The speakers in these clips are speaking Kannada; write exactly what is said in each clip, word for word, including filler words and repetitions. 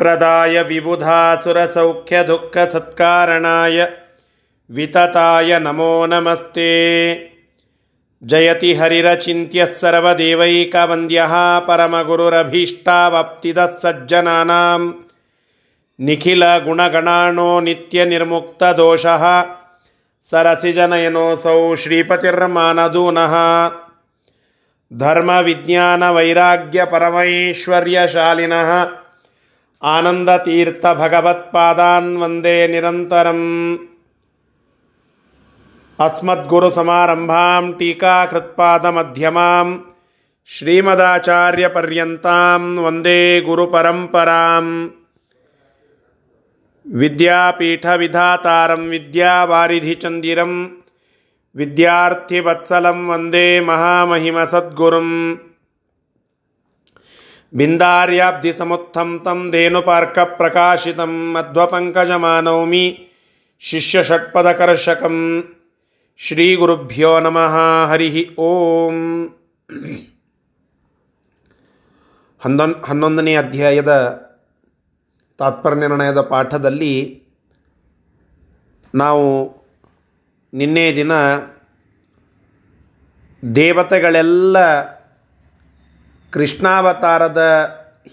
प्रदाय विबुधासुरसौख्यदुःखसत्कारणाय वितताय नमो नमस्ते। जयति हरिरचिन्त्यः सर्वदेवैकवन्द्यः परमगुरुरभीष्टावाप्तिदः सज्जनानां निखिलगुणगणानो नित्यनिर्मुक्तदोषः सरसिजनयनोऽसौ श्रीपतिर्मानदूनः। धर्मविज्ञानवैराग्यपरमैश्वर्यशालिनः आनन्दतीर्थभगवत्पादान् वन्दे निरन्तरम्। अस्मद्गुरुसमारम्भां टीकाकृत्पादमध्यमां श्रीमदाचार्यपर्यन्तां वन्दे गुरुपरम्परां। विद्यापीठविधातारं विद्यावारिधिचन्दिरं विद्यार्थिवत्सलं वन्दे महामहिमसद्गुरुम्। बिन्दार्याब्धिसमुत्थं तं धेनुपार्कप्रकाशितं मध्वपङ्कजमानौमि शिष्यषट्पदकर्षकं। श्रीगुरुभ्यो नमः। हरिः ओम। ಹನ್ನೊಂದು ಹನ್ನೊಂದನೇ ಅಧ್ಯಾಯದ ತಾತ್ಪರ್ಯನಿರ್ಣಯದ ಪಾಠದಲ್ಲಿ ನಾವು ನಿನ್ನೆ ದಿನ ದೇವತೆಗಳೆಲ್ಲ ಕೃಷ್ಣಾವತಾರದ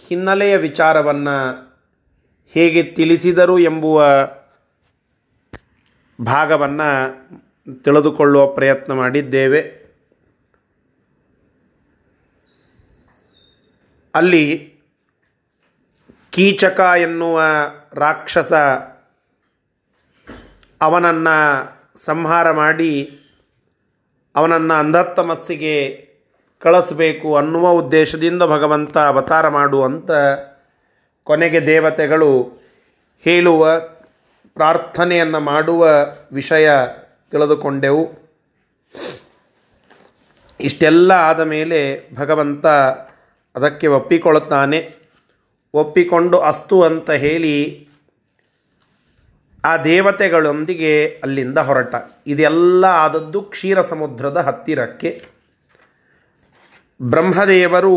ಹಿನ್ನೆಲೆಯ ವಿಚಾರವನ್ನು ಹೇಗೆ ತಿಳಿಸಿದರು ಎಂಬುವ ಭಾಗವನ್ನು ತಿಳಿದುಕೊಳ್ಳುವ ಪ್ರಯತ್ನ ಮಾಡಿದ್ದೇವೆ. ಅಲ್ಲಿ ಕೀಚಕ ಎನ್ನುವ ರಾಕ್ಷಸ ಅವನನ್ನು ಸಂಹಾರ ಮಾಡಿ ಅವನನ್ನು ಅಂಧತಮಸ್ಸಿಗೆ ಕಳಿಸಬೇಕು ಅನ್ನುವ ಉದ್ದೇಶದಿಂದ ಭಗವಂತ ಅವತಾರ ಮಾಡುವಂತ ಕೊನೆಗೆ ದೇವತೆಗಳು ಹೇಳುವ ಪ್ರಾರ್ಥನೆಯನ್ನು ಮಾಡುವ ವಿಷಯ ತಿಳಿದುಕೊಂಡೆವು. ಇಷ್ಟೆಲ್ಲ ಆದ ಮೇಲೆ ಭಗವಂತ ಅದಕ್ಕೆ ಒಪ್ಪಿಕೊಳ್ಳುತ್ತಾನೆ. ಒಪ್ಪಿಕೊಂಡು ಅಸ್ತು ಅಂತ ಹೇಳಿ ಆ ದೇವತೆಗಳೊಂದಿಗೆ ಅಲ್ಲಿಂದ ಹೊರಟ. ಇದೆಲ್ಲ ಆದದ್ದು ಕ್ಷೀರ ಸಮುದ್ರದ ಹತ್ತಿರಕ್ಕೆ. ಬ್ರಹ್ಮದೇವರು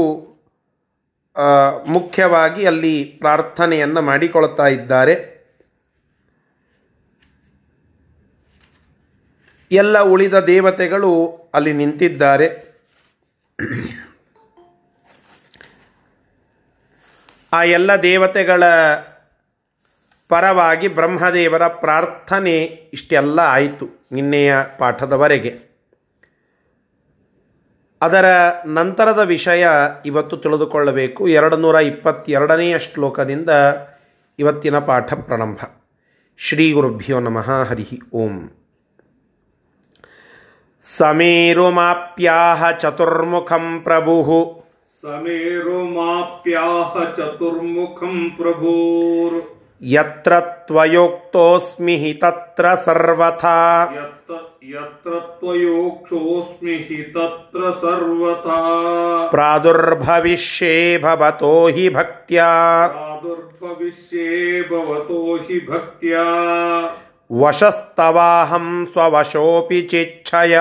ಮುಖ್ಯವಾಗಿ ಅಲ್ಲಿ ಪ್ರಾರ್ಥನೆಯನ್ನು ಮಾಡಿಕೊಳ್ತಾ ಇದ್ದಾರೆ. ಎಲ್ಲ ಉಳಿದ ದೇವತೆಗಳು ಅಲ್ಲಿ ನಿಂತಿದ್ದಾರೆ. ಆ ಎಲ್ಲ ದೇವತೆಗಳ ಪರವಾಗಿ ಬ್ರಹ್ಮದೇವರ ಪ್ರಾರ್ಥನೆ ಇಷ್ಟೆಲ್ಲ ಆಯಿತು ನಿನ್ನೆಯ ಪಾಠದವರೆಗೆ. ಅದರ ನಂತರದ ವಿಷಯ ಇವತ್ತು ತಿಳಿದುಕೊಳ್ಳಬೇಕು. ಎರಡು ನೂರ ಇಪ್ಪತ್ತೆರಡನೆಯ ಶ್ಲೋಕದಿಂದ ಇವತ್ತಿನ ಪಾಠ ಪ್ರಾರಂಭ. ಶ್ರೀ ಗುರುಭ್ಯೋ ನಮಃ. ಹರಿ ಓಂ. ಸಮೇರುಮಾಪ್ಯಾಹ ಚತುರ್ಮುಖಂ ಪ್ರಭುಃ ಸಮೇರುಮಾಪ್ಯಾಹ ಚತುರ್ಮುಖಂ ಪ್ರಭುರ್ ಯತ್ರ ತ್ವಯೋಕ್ತೋಸ್ಮಿ ಹಿ ತತ್ರ ಸರ್ವಥಾ ಯತ್ರ ತ್ವಯೋಕ್ತೋಸ್ಮಿ ಹಿ ತತ್ರ ಸರ್ವಥಾ ಪ್ರಾದುರ್ಭವಿಷ್ಯೇ ಭವತೋ ಹಿ ಭಕ್ತ್ಯಾ ಪ್ರಾದುರ್ಭವಿಷ್ಯೇ ಭವತೋ ಹಿ ಭಕ್ತ್ಯಾ ವಶಸ್ತವಾಹಂ ಸ್ವವಶೋಪಿ ಚಿಚ್ಛಯ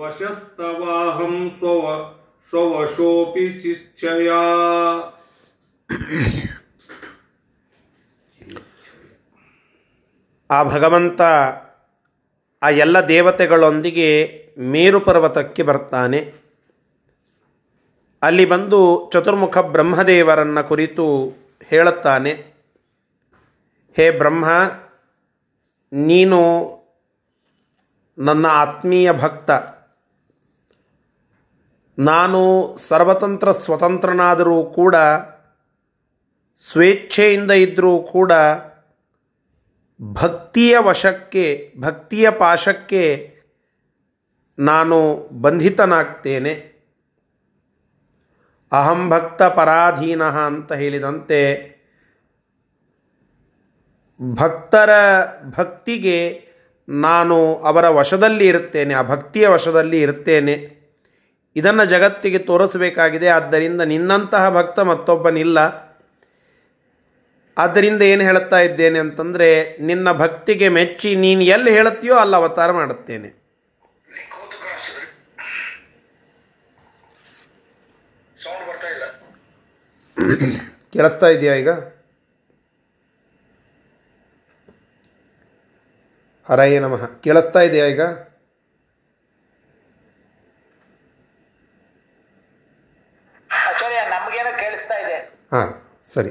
ವಶಸ್ತವಾಹಂ ಸ್ವವ ಸ್ವವಶೋಪಿ ಚಿಚ್ಛಯ. ಆ ಭಗವಂತ ಆ ಎಲ್ಲ ದೇವತೆಗಳೊಂದಿಗೆ ಮೇರು ಪರ್ವತಕ್ಕೆ ಬರ್ತಾನೆ. ಅಲ್ಲಿ ಬಂದು ಚತುರ್ಮುಖ ಬ್ರಹ್ಮದೇವರನ್ನು ಕುರಿತು ಹೇಳುತ್ತಾನೆ. ಹೇ ಬ್ರಹ್ಮ, ನೀನು ನನ್ನ ಆತ್ಮೀಯ ಭಕ್ತ. ನಾನು ಸರ್ವತಂತ್ರ ಸ್ವತಂತ್ರನಾದರೂ ಕೂಡ, ಸ್ವೇಚ್ಛೆಯಿಂದ ಇದ್ದರೂ ಕೂಡ, ಭಕ್ತಿಯ ವಶಕ್ಕೆ, ಭಕ್ತಿಯ ಪಾಶಕ್ಕೆ ನಾನು ಬಂಧಿತನಾಗ್ತೇನೆ. ಅಹಂ ಭಕ್ತ ಪರಾಧೀನಃ ಅಂತ ಹೇಳಿದಂತೆ, ಭಕ್ತರ ಭಕ್ತಿಗೆ ನಾನು ಅವರ ವಶದಲ್ಲಿ ಇರುತ್ತೇನೆ, ಆ ಭಕ್ತಿಯ ವಶದಲ್ಲಿ ಇರ್ತೇನೆ. ಇದನ್ನು ಜಗತ್ತಿಗೆ ತೋರಿಸಬೇಕಾಗಿದೆ. ಆದ್ದರಿಂದ ನಿನ್ನಂತಹ ಭಕ್ತ ಮತ್ತೊಬ್ಬನಿಲ್ಲ. ಆದ್ದರಿಂದ ಏನು ಹೇಳುತ್ತಾ ಇದ್ದೇನೆ ಅಂತಂದರೆ, ನಿನ್ನ ಭಕ್ತಿಗೆ ಮೆಚ್ಚಿ ನೀನು ಎಲ್ಲಿ ಹೇಳುತ್ತೀಯೋ ಅಲ್ಲಿ ಅವತಾರ ಮಾಡುತ್ತೇನೆ. ಕೇಳಿಸ್ತಾ ಇದೆಯಾ ಈಗ? ಹರಯೇ ನಮಃ. ಕೇಳಿಸ್ತಾ ಇದೆಯಾ ಈಗ? ಹಾಂ, ಸರಿ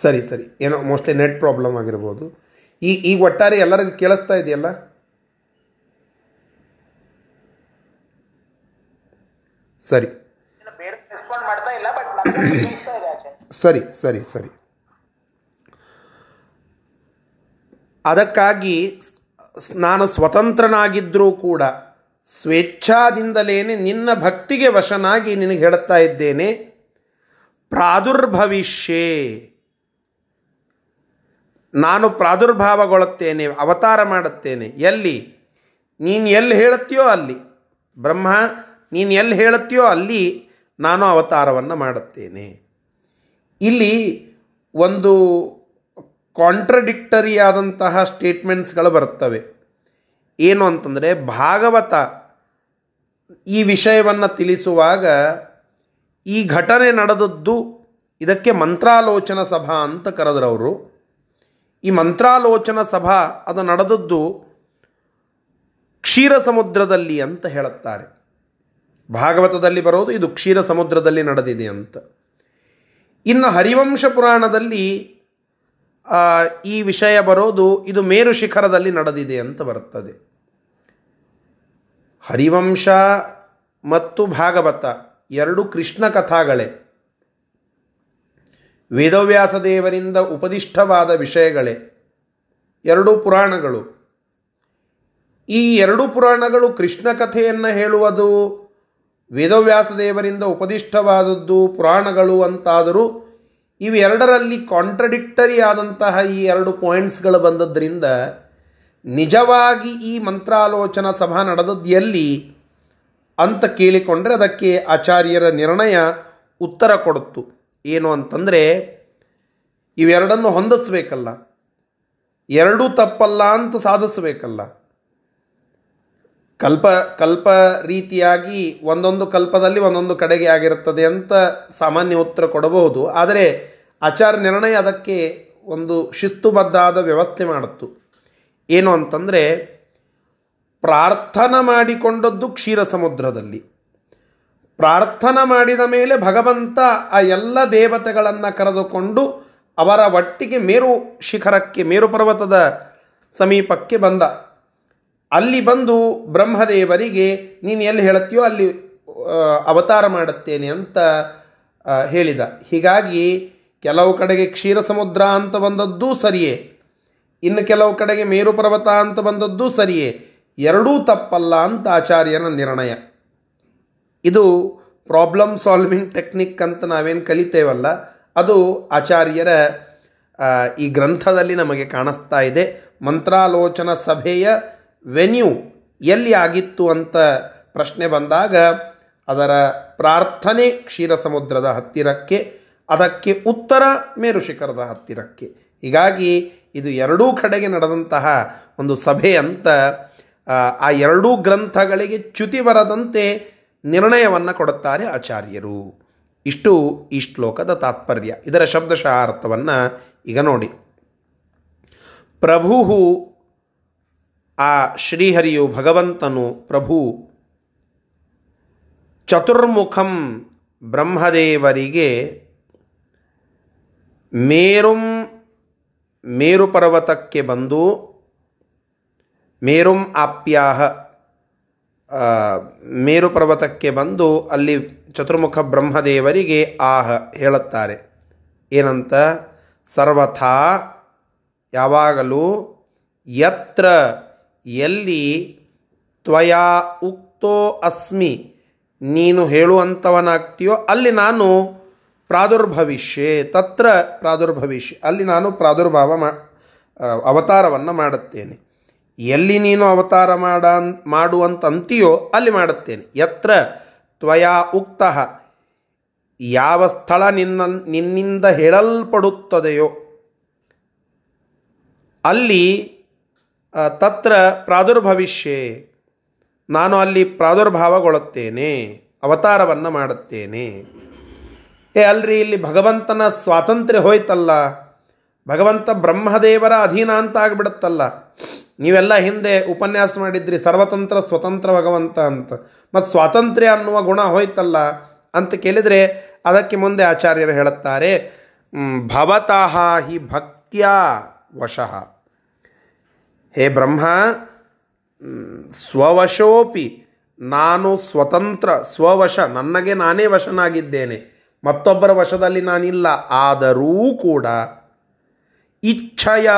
ಸರಿ ಸರಿ ಏನೋ ಮೋಸ್ಟ್ಲಿ ನೆಟ್ ಪ್ರಾಬ್ಲಮ್ ಆಗಿರ್ಬೋದು. ಈ ಈಗ ಒಟ್ಟಾರೆ ಎಲ್ಲರಿಗೂ ಕೇಳಿಸ್ತಾ ಇದೆಯಲ್ಲ? ಸರಿ ಸರಿ ಸರಿ ಸರಿ ಅದಕ್ಕಾಗಿ ನಾನು ಸ್ವತಂತ್ರನಾಗಿದ್ದರೂ ಕೂಡ ಸ್ವೇಚ್ಛಾದಿಂದಲೇ ನಿನ್ನ ಭಕ್ತಿಗೆ ವಶನಾಗಿ ನಿನಗೆ ಹೇಳುತ್ತಾ ಇದ್ದೇನೆ. ಪ್ರಾದುರ್ಭವಿಷ್ಯೆ, ನಾನು ಪ್ರಾದುರ್ಭಾವಗೊಳ್ಳುತ್ತೇನೆ, ಅವತಾರ ಮಾಡುತ್ತೇನೆ. ಎಲ್ಲಿ ನೀನು ಎಲ್ಲಿ ಹೇಳುತ್ತೀಯೋ ಅಲ್ಲಿ, ಬ್ರಹ್ಮ ನೀನು ಎಲ್ಲಿ ಹೇಳುತ್ತೀಯೋ ಅಲ್ಲಿ ನಾನು ಅವತಾರವನ್ನು ಮಾಡುತ್ತೇನೆ. ಇಲ್ಲಿ ಒಂದು ಕಾಂಟ್ರಡಿಕ್ಟರಿಯಾದಂತಹ ಸ್ಟೇಟ್ಮೆಂಟ್ಸ್ಗಳು ಬರ್ತವೆ. ಏನು ಅಂತಂದರೆ, ಭಾಗವತ ಈ ವಿಷಯವನ್ನು ತಿಳಿಸುವಾಗ ಈ ಘಟನೆ ನಡೆದದ್ದು, ಇದಕ್ಕೆ ಮಂತ್ರಾಲೋಚನ ಸಭಾ ಅಂತ ಕರೆದ್ರವರು. ಈ ಮಂತ್ರಾಲೋಚನ ಸಭಾ ಅದು ನಡೆದದ್ದು ಕ್ಷೀರ ಸಮುದ್ರದಲ್ಲಿ ಅಂತ ಹೇಳುತ್ತಾರೆ. ಭಾಗವತದಲ್ಲಿ ಬರೋದು ಇದು ಕ್ಷೀರ ಸಮುದ್ರದಲ್ಲಿ ನಡೆದಿದೆ ಅಂತ. ಇನ್ನು ಹರಿವಂಶ ಪುರಾಣದಲ್ಲಿ ಈ ವಿಷಯ ಬರೋದು ಇದು ಮೇರು ಶಿಖರದಲ್ಲಿ ನಡೆದಿದೆ ಅಂತ ಬರ್ತದೆ. ಹರಿವಂಶ ಮತ್ತು ಭಾಗವತ ಎರಡು ಕೃಷ್ಣ ಕಥಾಗಳೇ, ವೇದವ್ಯಾಸ ದೇವರಿಂದ ಉಪದಿಷ್ಟವಾದ ವಿಷಯಗಳೇ, ಎರಡೂ ಪುರಾಣಗಳು. ಈ ಎರಡೂ ಪುರಾಣಗಳು ಕೃಷ್ಣ ಕಥೆಯನ್ನು ಹೇಳುವುದು ವೇದವ್ಯಾಸ ದೇವರಿಂದ ಉಪದಿಷ್ಟವಾದದ್ದು ಪುರಾಣಗಳು ಅಂತಾದರೂ ಇವೆರಡರಲ್ಲಿ ಕಾಂಟ್ರಡಿಕ್ಟರಿ ಆದಂತಹ ಈ ಎರಡು ಪಾಯಿಂಟ್ಸ್ಗಳು ಬಂದದ್ದರಿಂದ ನಿಜವಾಗಿ ಈ ಮಂತ್ರಾಲೋಚನಾ ಸಭಾ ನಡೆದದ್ದು ಎಲ್ಲಿ ಅಂತ ಕೇಳಿಕೊಂಡ್ರೆ ಅದಕ್ಕೆ ಆಚಾರ್ಯರ ನಿರ್ಣಯ ಉತ್ತರ ಕೊಡುತ್ತು. ಏನು ಅಂತಂದರೆ, ಇವೆರಡನ್ನು ಹೊಂದಿಸಬೇಕಲ್ಲ, ಎರಡೂ ತಪ್ಪಲ್ಲ ಅಂತ ಸಾಧಿಸಬೇಕಲ್ಲ. ಕಲ್ಪ ಕಲ್ಪ ರೀತಿಯಾಗಿ ಒಂದೊಂದು ಕಲ್ಪದಲ್ಲಿ ಒಂದೊಂದು ಕಡೆಗೆ ಆಗಿರುತ್ತದೆ ಅಂತ ಸಾಮಾನ್ಯ ಉತ್ತರ ಕೊಡಬಹುದು. ಆದರೆ ಆಚಾರ ನಿರ್ಣಯ ಅದಕ್ಕೆ ಒಂದು ಶಿಸ್ತುಬದ್ಧಾದ ವ್ಯವಸ್ಥೆ ಮಾಡುತ್ತು. ಏನು ಅಂತಂದರೆ, ಪ್ರಾರ್ಥನಾ ಮಾಡಿಕೊಂಡದ್ದು ಕ್ಷೀರ ಸಮುದ್ರದಲ್ಲಿ, ಪ್ರಾರ್ಥನಾ ಮಾಡಿದ ಮೇಲೆ ಭಗವಂತ ಆ ಎಲ್ಲ ದೇವತೆಗಳನ್ನು ಕರೆದುಕೊಂಡು ಅವರ ಒಟ್ಟಿಗೆ ಮೇರು ಶಿಖರಕ್ಕೆ, ಮೇರು ಪರ್ವತದ ಸಮೀಪಕ್ಕೆ ಬಂದ. ಅಲ್ಲಿ ಬಂದು ಬ್ರಹ್ಮದೇವರಿಗೆ ನೀನು ಎಲ್ಲಿ ಹೇಳುತ್ತೀಯೋ ಅಲ್ಲಿ ಅವತಾರ ಮಾಡುತ್ತೇನೆ ಅಂತ ಹೇಳಿದ. ಹೀಗಾಗಿ ಕೆಲವು ಕಡೆಗೆ ಕ್ಷೀರ ಸಮುದ್ರ ಅಂತ ಬಂದದ್ದು ಸರಿಯೇ, ಇನ್ನು ಕೆಲವು ಕಡೆಗೆ ಮೇರು ಪರ್ವತ ಅಂತ ಬಂದದ್ದು ಸರಿಯೇ, ಎರಡೂ ತಪ್ಪಲ್ಲ ಅಂತ ಆಚಾರ್ಯನ ನಿರ್ಣಯ. ಇದು ಪ್ರಾಬ್ಲಮ್ ಸಾಲ್ವಿಂಗ್ ಟೆಕ್ನಿಕ್ ಅಂತ ನಾವೇನು ಕಲಿತೇವಲ್ಲ, ಅದು ಆಚಾರ್ಯರ ಈ ಗ್ರಂಥದಲ್ಲಿ ನಮಗೆ ಕಾಣಿಸ್ತಾ ಇದೆ. ಮಂತ್ರಾಲೋಚನ ಸಭೆಯ ವೆನ್ಯೂ ಎಲ್ಲಿ ಆಗಿತ್ತು ಅಂತ ಪ್ರಶ್ನೆ ಬಂದಾಗ ಅದರ ಪ್ರಾರ್ಥನೆ ಕ್ಷೀರ ಸಮುದ್ರದ ಹತ್ತಿರಕ್ಕೆ, ಅದಕ್ಕೆ ಉತ್ತರ ಮೇರು ಶಿಖರದ ಹತ್ತಿರಕ್ಕೆ. ಹೀಗಾಗಿ ಇದು ಎರಡೂ ಕಡೆಗೆ ನಡೆದಂತಹ ಒಂದು ಸಭೆ ಅಂತ ಆ ಎರಡೂ ಗ್ರಂಥಗಳಿಗೆ ಚ್ಯುತಿ ಬರದಂತೆ ನಿರ್ಣಯವನ್ನು ಕೊಡುತ್ತಾರೆ ಆಚಾರ್ಯರು. ಇಷ್ಟು ಈ ಶ್ಲೋಕದ ತಾತ್ಪರ್ಯ. ಇದರ ಶಬ್ದಶಃ ಅರ್ಥವನ್ನು ಈಗ ನೋಡಿ. ಪ್ರಭು, ಆ ಶ್ರೀಹರಿಯು ಭಗವಂತನು ಪ್ರಭು, ಚತುರ್ಮುಖಂ ಬ್ರಹ್ಮದೇವರಿಗೆ ಮೇರುಂ ಮೇರು ಪರ್ವತಕ್ಕೆ ಬಂದು, ಮೇರುಂ ಆಪ್ಯಾಹ ಮೇರು ಪರ್ವತಕ್ಕೆ ಬಂದು ಅಲ್ಲಿ ಚತುರ್ಮುಖ ಬ್ರಹ್ಮದೇವರಿಗೆ ಆಹ ಹೇಳುತ್ತಾರೆ. ಏನಂತ? ಸರ್ವಥಾ ಯಾವಾಗಲೂ, ಯತ್ರ ಎಲ್ಲಿ, ತ್ವಯಾ ಉಕ್ತೋ ಅಸ್ಮಿ ನೀನು ಹೇಳುವಂಥವನಾಗ್ತೀಯೋ ಅಲ್ಲಿ ನಾನು ಪ್ರಾದುರ್ಭವಿಷ್ಯೆ, ತತ್ರ ಪ್ರಾದುರ್ಭವಿಷ್ಯೆ ಅಲ್ಲಿ ನಾನು ಪ್ರಾದುರ್ಭಾವ ಮಾ ಅವತಾರವನ್ನು ಮಾಡುತ್ತೇನೆ. ಎಲ್ಲಿ ನೀನು ಅವತಾರ ಮಾಡ ಮಾಡುವಂತಂತೀಯೋ ಅಲ್ಲಿ ಮಾಡುತ್ತೇನೆ. ಯತ್ರ ತ್ವಯಾ ಉಕ್ತಃ ಯಾವ ಸ್ಥಳ ನಿನ್ನ ನಿನ್ನಿಂದ ಹೇಳಲ್ಪಡುತ್ತದೆಯೋ ಅಲ್ಲಿ ತತ್ರ ಪ್ರಾದುರ್ಭವಿಷ್ಯೆ ನಾನು ಅಲ್ಲಿ ಪ್ರಾದುರ್ಭಾವಗೊಳ್ಳುತ್ತೇನೆ, ಅವತಾರವನ್ನು ಮಾಡುತ್ತೇನೆ. ಏ ಅಲ್ರಿ, ಇಲ್ಲಿ ಭಗವಂತನ ಸ್ವಾತಂತ್ರ್ಯ ಹೋಯ್ತಲ್ಲ, ಭಗವಂತ ಬ್ರಹ್ಮದೇವರ ಅಧೀನ ಅಂತ ಆಗಿಬಿಡುತ್ತಲ್ಲ. ನೀವೆಲ್ಲ ಹಿಂದೆ ಉಪನ್ಯಾಸ ಮಾಡಿದ್ರಿ ಸರ್ವತಂತ್ರ ಸ್ವತಂತ್ರ ಭಗವಂತ ಅಂತ, ಮತ್ತು ಸ್ವಾತಂತ್ರ್ಯ ಅನ್ನುವ ಗುಣ ಹೋಯ್ತಲ್ಲ ಅಂತ ಕೇಳಿದರೆ ಅದಕ್ಕೆ ಮುಂದೆ ಆಚಾರ್ಯರು ಹೇಳುತ್ತಾರೆ, ಭವತಃ ಹಿ ಭಕ್ತ್ಯ ವಶಃ, ಹೇ ಬ್ರಹ್ಮ ಸ್ವವಶೋಪಿ, ನಾನು ಸ್ವತಂತ್ರ ಸ್ವವಶ, ನನಗೆ ನಾನೇ ವಶನಾಗಿದ್ದೇನೆ, ಮತ್ತೊಬ್ಬರ ವಶದಲ್ಲಿ ನಾನಿಲ್ಲ. ಆದರೂ ಕೂಡ ಇಚ್ಛೆಯ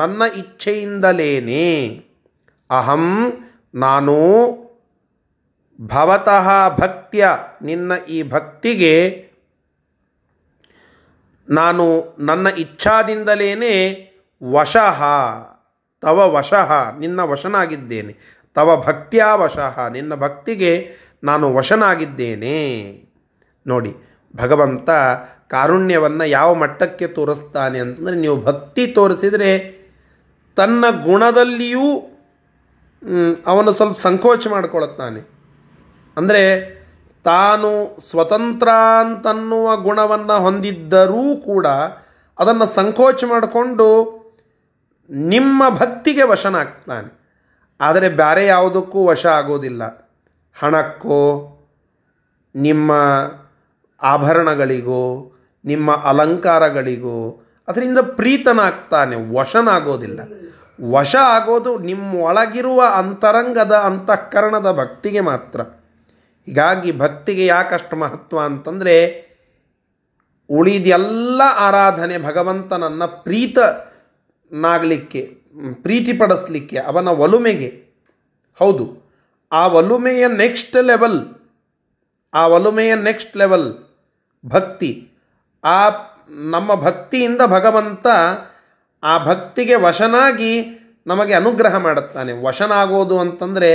ನನ್ನ ಇಚ್ಛೆಯಿಂದಲೇನೆ ಅಹಂ ನಾನು ಭವತಃ ಭಕ್ತ್ಯ ನಿನ್ನ ಈ ಭಕ್ತಿಗೆ ನಾನು ನನ್ನ ಇಚ್ಛಾದಿಂದಲೇ ವಶಃ ತವ ವಶಃ ನಿನ್ನ ವಶನಾಗಿದ್ದೇನೆ, ತವ ಭಕ್ತಿಯ ವಶಃ ನಿನ್ನ ಭಕ್ತಿಗೆ ನಾನು ವಶನಾಗಿದ್ದೇನೆ. ನೋಡಿ ಭಗವಂತ ಕಾರುಣ್ಯವನ್ನು ಯಾವ ಮಟ್ಟಕ್ಕೆ ತೋರಿಸ್ತಾನೆ ಅಂತಂದರೆ, ನೀವು ಭಕ್ತಿ ತೋರಿಸಿದರೆ ತನ್ನ ಗುಣದಲ್ಲಿಯೂ ಅವನು ಸ್ವಲ್ಪ ಸಂಕೋಚ ಮಾಡಿಕೊಳ್ಳುತ್ತಾನೆ. ಅಂದರೆ ತಾನು ಸ್ವತಂತ್ರ ಅಂತನ್ನುವ ಗುಣವನ್ನು ಹೊಂದಿದ್ದರೂ ಕೂಡ ಅದನ್ನು ಸಂಕೋಚ ಮಾಡಿಕೊಂಡು ನಿಮ್ಮ ಭಕ್ತಿಗೆ ವಶನಾಗ್ತಾನೆ. ಆದರೆ ಬೇರೆ ಯಾವುದಕ್ಕೂ ವಶ ಆಗೋದಿಲ್ಲ, ಹಣಕ್ಕೋ ನಿಮ್ಮ ಆಭರಣಗಳಿಗೋ ನಿಮ್ಮ ಅಲಂಕಾರಗಳಿಗೋ ಅದರಿಂದ ಪ್ರೀತನಾಗ್ತಾನೆ, ವಶನಾಗೋದಿಲ್ಲ. ವಶ ಆಗೋದು ನಿಮ್ಮ ಒಳಗಿರುವ ಅಂತರಂಗದ ಅಂತಃಕರಣದ ಭಕ್ತಿಗೆ ಮಾತ್ರ. ಹೀಗಾಗಿ ಭಕ್ತಿಗೆ ಯಾಕಷ್ಟು ಮಹತ್ವ ಅಂತಂದರೆ, ಉಳಿದೆಲ್ಲ ಆರಾಧನೆ ಭಗವಂತನನ್ನು ಪ್ರೀತನಾಗಲಿಕ್ಕೆ, ಪ್ರೀತಿಪಡಿಸ್ಲಿಕ್ಕೆ, ಅವನ ಒಲುಮೆಗೆ. ಹೌದು, ಆ ಒಲುಮೆಯ ನೆಕ್ಸ್ಟ್ ಲೆವೆಲ್ ಆ ಒಲುಮೆಯ ನೆಕ್ಸ್ಟ್ ಲೆವೆಲ್ ಭಕ್ತಿ. ಆ ನಮ್ಮ ಭಕ್ತಿಯಿಂದ ಭಗವಂತ ಆ ಭಕ್ತಿಗೆ ವಶನಾಗಿ ನಮಗೆ ಅನುಗ್ರಹ ಮಾಡುತ್ತಾನೆ. ವಶನಾಗೋದು ಅಂತಂದರೆ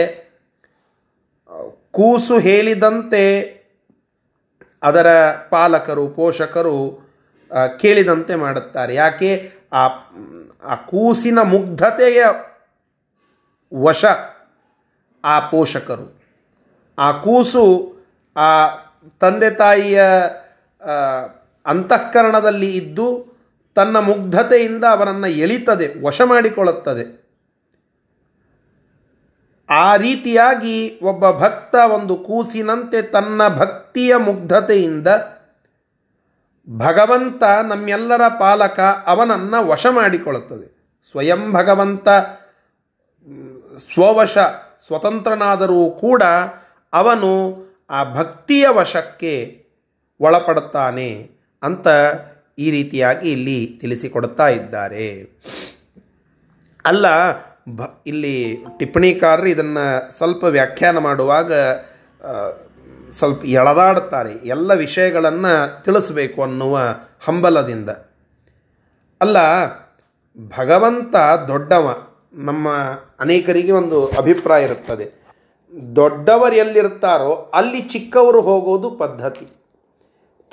ಕೂಸು ಹೇಳಿದಂತೆ ಅದರ ಪಾಲಕರು ಪೋಷಕರು ಕೇಳಿದಂತೆ ಮಾಡುತ್ತಾರೆ. ಯಾಕೆ? ಆ ಆ ಕೂಸಿನ ಮುಗ್ಧತೆಯ ವಶ ಆ ಪೋಷಕರು. ಆ ಕೂಸು ಆ ತಂದೆ ತಾಯಿಯ ಅಂತಃಕರಣದಲ್ಲಿ ಇದ್ದು ತನ್ನ ಮುಗ್ಧತೆಯಿಂದ ಅವರನ್ನು ಎಳಿತದೆ, ವಶ ಮಾಡಿಕೊಳ್ಳುತ್ತದೆ. ಆ ರೀತಿಯಾಗಿ ಒಬ್ಬ ಭಕ್ತ ಒಂದು ಕೂಸಿನಂತೆ ತನ್ನ ಭಕ್ತಿಯ ಮುಗ್ಧತೆಯಿಂದ ಭಗವಂತ ನಮ್ಮೆಲ್ಲರ ಪಾಲಕ, ಅವನನ್ನು ವಶ ಮಾಡಿಕೊಳ್ಳುತ್ತದೆ. ಸ್ವಯಂ ಭಗವಂತ ಸ್ವವಶ ಸ್ವತಂತ್ರನಾದರೂ ಕೂಡ ಅವನು ಆ ಭಕ್ತಿಯ ವಶಕ್ಕೆ ಒಳಪಡುತ್ತಾನೆ ಅಂತ ಈ ರೀತಿಯಾಗಿ ಇಲ್ಲಿ ತಿಳಿಸಿಕೊಡುತ್ತಾ ಇದ್ದಾರೆ. ಅಲ್ಲ, ಭ ಇಲ್ಲಿ ಟಿಪ್ಪಣಿಕಾರರು ಇದನ್ನು ಸ್ವಲ್ಪ ವ್ಯಾಖ್ಯಾನ ಮಾಡುವಾಗ ಸ್ವಲ್ಪ ಎಳೆದಾಡ್ತಾರೆ, ಎಲ್ಲ ವಿಷಯಗಳನ್ನು ತಿಳಿಸಬೇಕು ಅನ್ನುವ ಹಂಬಲದಿಂದ. ಅಲ್ಲ, ಭಗವಂತ ದೊಡ್ಡವ. ನಮ್ಮ ಅನೇಕರಿಗೆ ಒಂದು ಅಭಿಪ್ರಾಯ ಇರುತ್ತದೆ, ದೊಡ್ಡವರು ಎಲ್ಲಿರ್ತಾರೋ ಅಲ್ಲಿ ಚಿಕ್ಕವರು ಹೋಗೋದು ಪದ್ಧತಿ,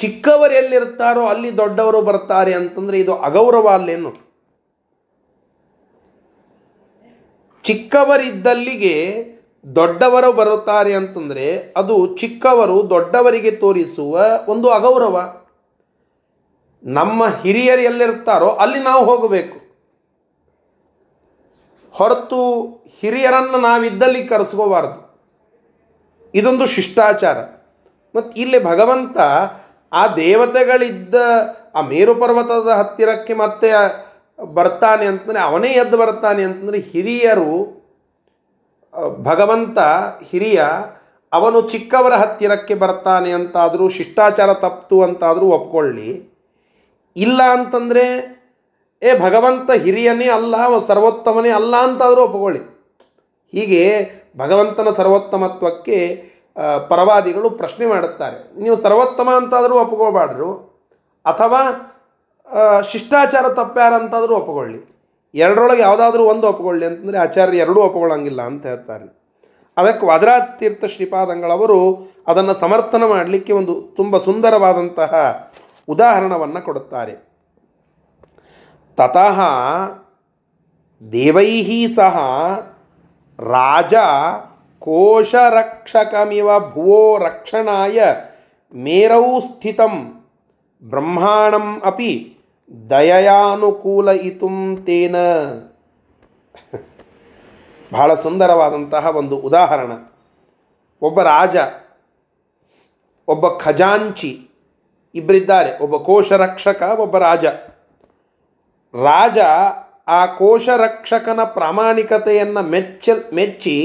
ಚಿಕ್ಕವರು ಎಲ್ಲಿರ್ತಾರೋ ಅಲ್ಲಿ ದೊಡ್ಡವರು ಬರ್ತಾರೆ ಅಂತಂದರೆ ಇದು ಅಗೌರವ ಅಲ್ಲೇನು? ಚಿಕ್ಕವರಿದ್ದಲ್ಲಿಗೆ ದೊಡ್ಡವರು ಬರುತ್ತಾರೆ ಅಂತಂದರೆ ಅದು ಚಿಕ್ಕವರು ದೊಡ್ಡವರಿಗೆ ತೋರಿಸುವ ಒಂದು ಅಗೌರವ. ನಮ್ಮ ಹಿರಿಯರು ಎಲ್ಲಿರ್ತಾರೋ ಅಲ್ಲಿ ನಾವು ಹೋಗಬೇಕು ಹೊರತು ಹಿರಿಯರನ್ನು ನಾವಿದ್ದಲ್ಲಿ ಕರೆಸ್ಕೋಬಾರ್ದು. ಇದೊಂದು ಶಿಷ್ಟಾಚಾರ. ಮತ್ತು ಇಲ್ಲಿ ಭಗವಂತ ಆ ದೇವತೆಗಳಿದ್ದ ಆ ಮೇರು ಪರ್ವತದ ಹತ್ತಿರಕ್ಕೆ ಮತ್ತೆ ಬರ್ತಾನೆ ಅಂತಂದರೆ, ಅವನೇ ಎದ್ದು ಬರ್ತಾನೆ ಅಂತಂದರೆ, ಹಿರಿಯರು ಭಗವಂತ ಹಿರಿಯ, ಅವನು ಚಿಕ್ಕವರ ಹತ್ತಿರಕ್ಕೆ ಬರ್ತಾನೆ ಅಂತಾದರೂ ಶಿಷ್ಟಾಚಾರ ತಪ್ಪಿತು ಅಂತಾದರೂ ಒಪ್ಕೊಳ್ಳಿ. ಇಲ್ಲ ಅಂತಂದರೆ ಏ ಭಗವಂತ ಹಿರಿಯನೇ ಅಲ್ಲ, ಸರ್ವೋತ್ತಮನೇ ಅಲ್ಲ ಅಂತಾದರೂ ಒಪ್ಕೊಳ್ಳಿ. ಹೀಗೆ ಭಗವಂತನ ಸರ್ವೋತ್ತಮತ್ವಕ್ಕೆ ಪರವಾದಿಗಳು ಪ್ರಶ್ನೆ ಮಾಡುತ್ತಾರೆ. ನೀವು ಸರ್ವೋತ್ತಮ ಅಂತಾದರೂ ಒಪ್ಕೋಬಾರ್ದು, ಅಥವಾ ಶಿಷ್ಟಾಚಾರ ತಪ್ಪ್ಯಾರಂತಾದರೂ ಒಪ್ಕೊಳ್ಳಿ. ಎರಡರೊಳಗೆ ಯಾವುದಾದ್ರೂ ಒಂದು ಒಪ್ಕೊಳ್ಳಿ ಅಂತಂದರೆ ಆಚಾರ್ಯ ಎರಡೂ ಒಪ್ಕೊಳ್ಳೋಂಗಿಲ್ಲ ಅಂತ ಹೇಳ್ತಾರೆ. ಅದಕ್ಕೆ ವಾದರಾಜತೀರ್ಥ ಶ್ರೀಪಾದಂಗಳವರು ಅದನ್ನು ಸಮರ್ಥನ ಮಾಡಲಿಕ್ಕೆ ಒಂದು ತುಂಬ ಸುಂದರವಾದಂತಹ ಉದಾಹರಣವನ್ನು ಕೊಡುತ್ತಾರೆ. ತತಃ ದೇವೈಹಿ ಸಹ ರಾಜ ಕೋಶರಕ್ಷಕಮಿವ ಭುವೋ ರಕ್ಷಣಾಯ ಮೇರೌ ಸ್ಥಿತಂ ಬ್ರಹ್ಮಾಣಂ ಅಪಿ ದಯಾನುಕೂಲಯಿತುಂ ತೇನ. ಬಹಳ ಸುಂದರವಾದಂತಹ ಒಂದು ಉದಾಹರಣೆ. ಒಬ್ಬ ರಾಜ, ಒಬ್ಬ ಖಜಾಂಚಿ ಇಬ್ಬರಿದ್ದಾರೆ. ಒಬ್ಬ ಕೋಶರಕ್ಷಕ, ಒಬ್ಬ ರಾಜ. ರಾಜ ಆ ಕೋಶರಕ್ಷಕನ ಪ್ರಾಮಾಣಿಕತೆಯನ್ನು ಮೆಚ್ಚ ಮೆಚ್ಚಿ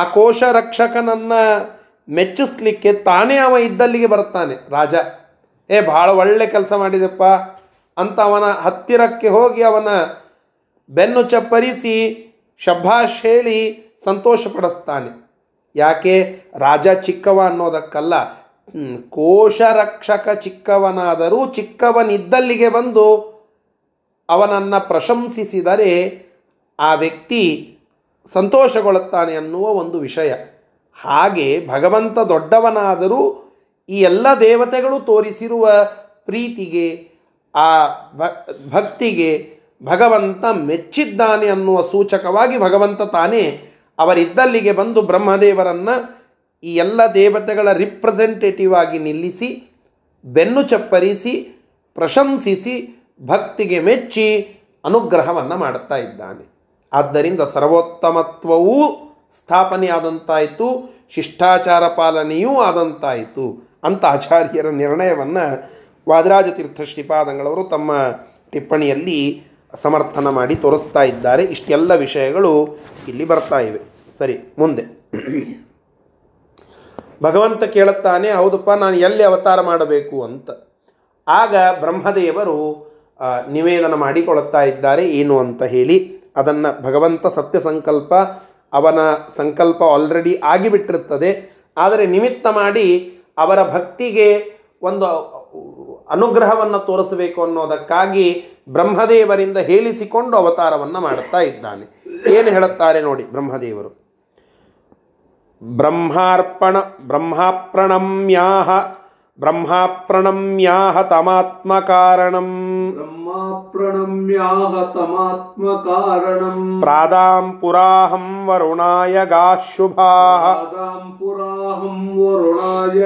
ಆ ಕೋಶರಕ್ಷಕನನ್ನು ಮೆಚ್ಚಿಸ್ಲಿಕ್ಕೆ ತಾನೇ ಅವ ಇದ್ದಲ್ಲಿಗೆ ಬರ್ತಾನೆ. ರಾಜ, ಏ ಭಾಳ ಒಳ್ಳೆ ಕೆಲಸ ಮಾಡಿದೆಪ್ಪ ಅಂತ ಅವನ ಹತ್ತಿರಕ್ಕೆ ಹೋಗಿ ಅವನ ಬೆನ್ನು ಚಪ್ಪರಿಸಿ ಶಭಾಷ್ ಹೇಳಿ ಸಂತೋಷಪಡಿಸ್ತಾನೆ. ಯಾಕೆ? ರಾಜ ಚಿಕ್ಕವ ಅನ್ನೋದಕ್ಕಲ್ಲ, ಕೋಶರಕ್ಷಕ ಚಿಕ್ಕವನಾದರೂ ಚಿಕ್ಕವನಿದ್ದಲ್ಲಿಗೆ ಬಂದು ಅವನನ್ನು ಪ್ರಶಂಸಿಸಿದರೆ ಆ ವ್ಯಕ್ತಿ ಸಂತೋಷಗೊಳ್ಳುತ್ತಾನೆ ಅನ್ನುವ ಒಂದು ವಿಷಯ. ಹಾಗೆ ಭಗವಂತ ದೊಡ್ಡವನಾದರೂ ಈ ಎಲ್ಲ ದೇವತೆಗಳು ತೋರಿಸಿರುವ ಪ್ರೀತಿಗೆ, ಆ ಭಕ್ತಿಗೆ ಭಗವಂತ ಮೆಚ್ಚಿದ್ದಾನೆ ಅನ್ನುವ ಸೂಚಕವಾಗಿ ಭಗವಂತ ತಾನೇ ಅವರಿದ್ದಲ್ಲಿಗೆ ಬಂದು ಬ್ರಹ್ಮದೇವರನ್ನು ಈ ಎಲ್ಲ ದೇವತೆಗಳ ರಿಪ್ರೆಸೆಂಟೇಟಿವ್ ಆಗಿ ನಿಲ್ಲಿಸಿ, ಬೆನ್ನು ಚಪ್ಪರಿಸಿ, ಪ್ರಶಂಸಿಸಿ, ಭಕ್ತಿಗೆ ಮೆಚ್ಚಿ ಅನುಗ್ರಹವನ್ನು ಮಾಡುತ್ತಾ ಇದ್ದಾನೆ. ಆದ್ದರಿಂದ ಸರ್ವೋತ್ತಮತ್ವವೂ ಸ್ಥಾಪನೆಯಾದಂತಾಯಿತು, ಶಿಷ್ಟಾಚಾರ ಪಾಲನೆಯೂ ಆದಂತಾಯಿತು ಅಂತ ಆಚಾರ್ಯರ ನಿರ್ಣಯವನ್ನು ವಾದರಾಜತೀರ್ಥ ಶ್ರೀಪಾದಂಗಳವರು ತಮ್ಮ ಟಿಪ್ಪಣಿಯಲ್ಲಿ ಸಮರ್ಥನ ಮಾಡಿ ತೋರಿಸ್ತಾ ಇದ್ದಾರೆ. ಇಷ್ಟೆಲ್ಲ ವಿಷಯಗಳು ಇಲ್ಲಿ ಬರ್ತಾ ಇವೆ. ಸರಿ, ಮುಂದೆ ಭಗವಂತ ಕೇಳುತ್ತಾನೆ, ಹೌದಪ್ಪ ನಾನು ಎಲ್ಲಿ ಅವತಾರ ಮಾಡಬೇಕು ಅಂತ. ಆಗ ಬ್ರಹ್ಮದೇವರು ನಿವೇದನ ಮಾಡಿಕೊಳ್ಳುತ್ತಾ ಇದ್ದಾರೆ ಏನು ಅಂತ ಹೇಳಿ. ಅದನ್ನು ಭಗವಂತ ಸತ್ಯ ಸಂಕಲ್ಪ, ಅವನ ಸಂಕಲ್ಪ ಆಲ್ರೆಡಿ ಆಗಿಬಿಟ್ಟಿರ್ತದೆ. ಆದರೆ ನಿಮಿತ್ತ ಮಾಡಿ ಅವರ ಭಕ್ತಿಗೆ ಒಂದು ಅನುಗ್ರಹವನ್ನು ತೋರಿಸಬೇಕು ಅನ್ನೋದಕ್ಕಾಗಿ ಬ್ರಹ್ಮದೇವರಿಂದ ಹೇಳಿಸಿಕೊಂಡು ಅವತಾರವನ್ನು ಮಾಡುತ್ತಾ ಇದ್ದಾನೆ. ಏನು ಹೇಳುತ್ತಾರೆ ನೋಡಿ ಬ್ರಹ್ಮದೇವರು. ಬ್ರಹ್ಮಾರ್ಪಣ ಬ್ರಹ್ಮಾಪ್ರಣಮ್ಯಾಹ ಬ್ರಹ್ಮಾಪ್ರಣಮ್ಯಾಹ ತಮಾತ್ಮ ಕಾರಣಂ ಬ್ರಹ್ಮಾಪ್ರಣಮ್ಯಾಹ ತಮಾತ್ಮ ಕಾರಣಂ ಪ್ರಾದಾಂ ಪುರಾಹಂ ವರುಣಾಯ ಗಾಶುಭಾಃ ಪ್ರಾದಾಂ ಪುರಾಹಂ ವರುಣಾಯ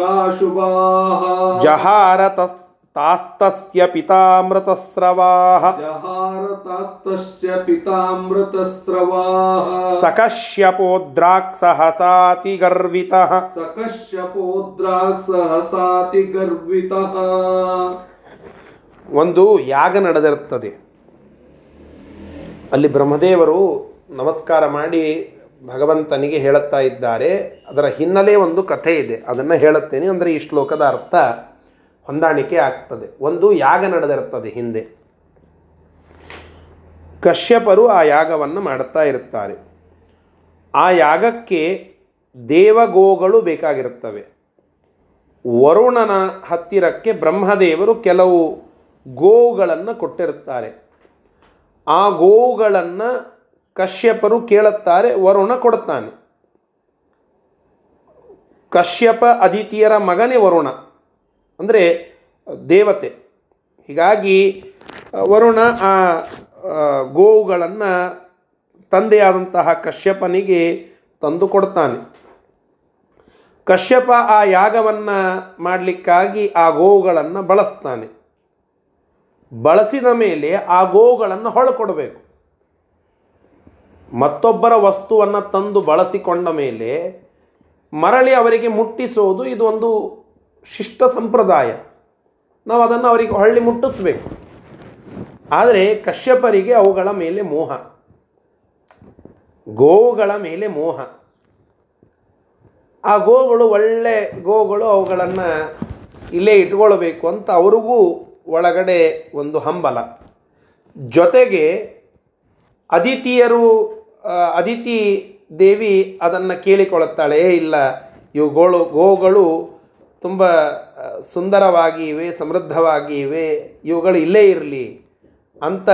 ಗಾಶುಭಾಃ ಜಹಾರತಸ್ ತಾಸ್ತಸ್ಯ ಪಿತಾಮೃತಸ್ರವಾಃ ಜಹಾರ ತಾಸ್ತಸ್ಯ ಪಿತಾಮೃತಸ್ರವಾಃ ಸಕಶ್ಯಪೋದ್ರಾಕ್ ಸಹಸಾತಿ ಗರ್ವಿತಃ ಸಕಶ್ಯಪೋದ್ರಾಕ್ ಸಹಸಾತಿ ಗರ್ವಿತಃ. ಒಂದು ಯಾಗ ನಡೆದಿರುತ್ತದೆ. ಅಲ್ಲಿ ಬ್ರಹ್ಮದೇವರು ನಮಸ್ಕಾರ ಮಾಡಿ ಭಗವಂತನಿಗೆ ಹೇಳುತ್ತಾ ಇದ್ದಾರೆ. ಅದರ ಹಿನ್ನೆಲೆ ಒಂದು ಕಥೆ ಇದೆ, ಅದನ್ನು ಹೇಳುತ್ತೇನೆ. ಅಂದರೆ ಈ ಶ್ಲೋಕದ ಅರ್ಥ ಹೊಂದಾಣಿಕೆ ಆಗ್ತದೆ. ಒಂದು ಯಾಗ ನಡೆದಿರುತ್ತದೆ. ಹಿಂದೆ ಕಶ್ಯಪರು ಆ ಯಾಗವನ್ನು ಮಾಡುತ್ತಾ ಇರುತ್ತಾರೆ. ಆ ಯಾಗಕ್ಕೆ ದೇವಗೋಗಳು ಬೇಕಾಗಿರುತ್ತವೆ. ವರುಣನ ಹತ್ತಿರಕ್ಕೆ ಬ್ರಹ್ಮದೇವರು ಕೆಲವು ಗೋವುಗಳನ್ನು ಕೊಟ್ಟಿರುತ್ತಾರೆ. ಆ ಗೋವುಗಳನ್ನು ಕಶ್ಯಪರು ಕೇಳುತ್ತಾರೆ, ವರುಣ ಕೊಡುತ್ತಾನೆ. ಕಶ್ಯಪ ಅದಿತಿಯರ ಮಗನೇ ವರುಣ, ಅಂದರೆ ದೇವತೆ. ಹೀಗಾಗಿ ವರುಣ ಆ ಗೋವುಗಳನ್ನು ತಂದೆಯಾದಂತಹ ಕಶ್ಯಪನಿಗೆ ತಂದು ಕೊಡ್ತಾನೆ. ಕಶ್ಯಪ ಆ ಯಾಗವನ್ನು ಮಾಡಲಿಕ್ಕಾಗಿ ಆ ಗೋವುಗಳನ್ನು ಬಳಸ್ತಾನೆ. ಬಳಸಿದ ಮೇಲೆ ಆ ಗೋವುಗಳನ್ನು ಹೊಳಕೊಡಬೇಕು. ಮತ್ತೊಬ್ಬರ ವಸ್ತುವನ್ನು ತಂದು ಬಳಸಿಕೊಂಡ ಮೇಲೆ ಮರಳಿ ಅವರಿಗೆ ಮುಟ್ಟಿಸೋದು ಇದು ಒಂದು ಶಿಷ್ಟ ಸಂಪ್ರದಾಯ. ನಾವು ಅದನ್ನು ಅವರಿಗೆ ಹೊಳ್ಳಿ ಮುಟ್ಟಿಸ್ಬೇಕು. ಆದರೆ ಕಶ್ಯಪರಿಗೆ ಅವುಗಳ ಮೇಲೆ ಮೋಹ, ಗೋವುಗಳ ಮೇಲೆ ಮೋಹ. ಆ ಗೋಗಳು ಒಳ್ಳೆ ಗೋಗಳು, ಅವುಗಳನ್ನು ಇಲ್ಲೇ ಇಟ್ಕೊಳ್ಬೇಕು ಅಂತ ಅವ್ರಿಗೂ ಒಳಗಡೆ ಒಂದು ಹಂಬಲ. ಜೊತೆಗೆ ಅದಿತಿಯರು, ಅದಿತಿ ದೇವಿ ಅದನ್ನು ಕೇಳಿಕೊಳ್ಳುತ್ತಾಳೆ, ಇಲ್ಲ ಇವುಗಳು ಗೋಗಳು ತುಂಬ ಸುಂದರವಾಗಿ ಇವೆ, ಸಮೃದ್ಧವಾಗಿ ಇವೆ, ಇವುಗಳು ಇಲ್ಲೇ ಇರಲಿ ಅಂತ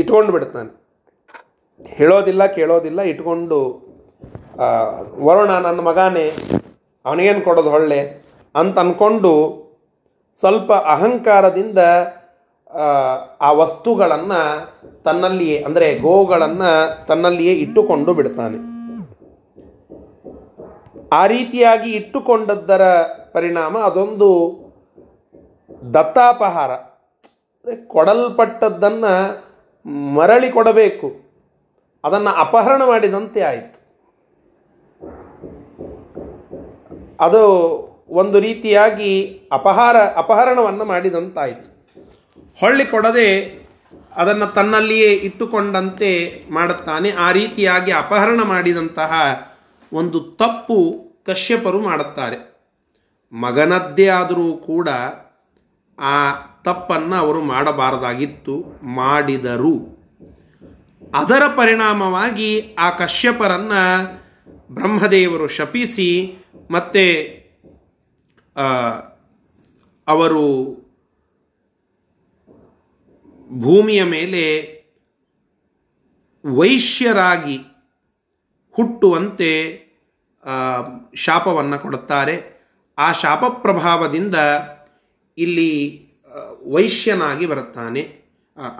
ಇಟ್ಕೊಂಡು ಬಿಡ್ತಾನೆ. ಹೇಳೋದಿಲ್ಲ, ಕೇಳೋದಿಲ್ಲ, ಇಟ್ಕೊಂಡು ವರುಣ ನನ್ನ ಮಗನೇ, ಅವನೇನು ಕೊಡೋದು ಹೊಳ್ಳೆ ಅಂತ ಅಂದ್ಕೊಂಡು ಸ್ವಲ್ಪ ಅಹಂಕಾರದಿಂದ ಆ ವಸ್ತುಗಳನ್ನು ತನ್ನಲ್ಲಿಯೇ, ಅಂದರೆ ಗೋವುಗಳನ್ನು ತನ್ನಲ್ಲಿಯೇ ಇಟ್ಟುಕೊಂಡು ಬಿಡ್ತಾನೆ. ಆ ರೀತಿಯಾಗಿ ಇಟ್ಟುಕೊಂಡದ್ದರ ಪರಿಣಾಮ ಅದೊಂದು ದತ್ತಾಪಹಾರ. ಕೊಡಲ್ಪಟ್ಟದ್ದನ್ನು ಮರಳಿ ಕೊಡಬೇಕು ಅದನ್ನು ಅಪಹರಣ ಮಾಡಿದಂತೆ ಆಯಿತು. ಅದು ಒಂದು ರೀತಿಯಾಗಿ ಅಪಹಾರ ಅಪಹರಣವನ್ನು ಮಾಡಿದಂತಾಯಿತು. ಹೊಳ್ಳಿ ಕೊಡದೆ ಅದನ್ನು ತನ್ನಲ್ಲಿಯೇ ಇಟ್ಟುಕೊಂಡಂತೆ ಮಾಡುತ್ತಾನೆ. ಆ ರೀತಿಯಾಗಿ ಅಪಹರಣ ಮಾಡಿದಂತಹ ಒಂದು ತಪ್ಪು ಕಶ್ಯಪರು ಮಾಡುತ್ತಾರೆ. ಮಗನದ್ದೇ ಆದರೂ ಕೂಡ ಆ ತಪ್ಪನ್ನು ಅವರು ಮಾಡಬಾರದಾಗಿತ್ತು, ಮಾಡಿದರು. ಅದರ ಪರಿಣಾಮವಾಗಿ ಆ ಕಶ್ಯಪರನ್ನು ಬ್ರಹ್ಮದೇವರು ಶಪಿಸಿ ಮತ್ತೆ ಅವರು ಭೂಮಿಯ ಮೇಲೆ ವೈಶ್ಯರಾಗಿ ಹುಟ್ಟುವಂತೆ ಶಾಪವನ್ನು ಕೊಡುತ್ತಾರೆ. ಆ ಶಾಪ ಪ್ರಭಾವದಿಂದ ಇಲ್ಲಿ ವೈಶ್ಯನಾಗಿ ಬರುತ್ತಾನೆ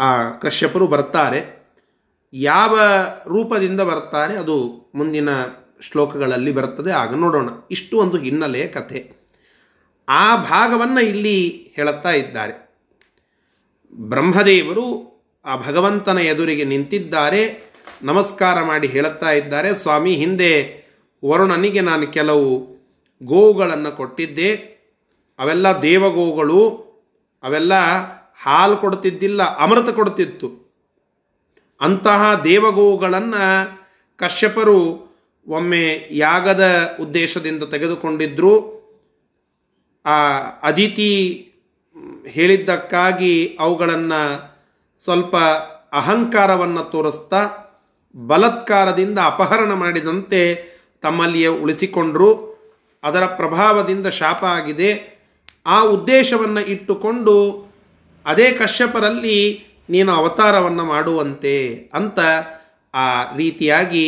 ಆ ಕಶ್ಯಪರು ಬರ್ತಾರೆ. ಯಾವ ರೂಪದಿಂದ ಬರ್ತಾರೆ ಅದು ಮುಂದಿನ ಶ್ಲೋಕಗಳಲ್ಲಿ ಬರ್ತದೆ, ಆಗ ನೋಡೋಣ. ಇಷ್ಟು ಒಂದು ಹಿನ್ನೆಲೆಯ ಕಥೆ. ಆ ಭಾಗವನ್ನು ಇಲ್ಲಿ ಹೇಳುತ್ತಾ ಇದ್ದಾರೆ. ಬ್ರಹ್ಮದೇವರು ಆ ಭಗವಂತನ ಎದುರಿಗೆ ನಿಂತಿದ್ದಾರೆ, ನಮಸ್ಕಾರ ಮಾಡಿ ಹೇಳುತ್ತಾ ಇದ್ದಾರೆ, ಸ್ವಾಮಿ, ಹಿಂದೆ ವರುಣನಿಗೆ ನಾನು ಕೆಲವು ಗೋವುಗಳನ್ನು ಕೊಟ್ಟಿದ್ದೆ, ಅವೆಲ್ಲ ದೇವಗೋಗಳು, ಅವೆಲ್ಲ ಹಾಲು ಕೊಡ್ತಿದ್ದಿಲ್ಲ, ಅಮೃತ ಕೊಡ್ತಿತ್ತು. ಅಂತಹ ದೇವಗೋವುಗಳನ್ನು ಕಶ್ಯಪರು ಒಮ್ಮೆ ಯಾಗದ ಉದ್ದೇಶದಿಂದ ತೆಗೆದುಕೊಂಡಿದ್ದರು. ಆ ಅದಿತಿ ಹೇಳಿದ್ದಕ್ಕಾಗಿ ಅವುಗಳನ್ನು ಸ್ವಲ್ಪ ಅಹಂಕಾರವನ್ನು ತೋರಿಸ್ತಾ ಬಲತ್ಕಾರದಿಂದ ಅಪಹರಣ ಮಾಡಿದಂತೆ ತಮ್ಮಲ್ಲಿಯೇ ಉಳಿಸಿಕೊಂಡರು. ಅದರ ಪ್ರಭಾವದಿಂದ ಶಾಪ ಆಗಿದೆ. ಆ ಉದ್ದೇಶವನ್ನು ಇಟ್ಟುಕೊಂಡು ಅದೇ ಕಶ್ಯಪರಲ್ಲಿ ನೀನು ಅವತಾರವನ್ನು ಮಾಡುವಂತೆ ಅಂತ ಆ ರೀತಿಯಾಗಿ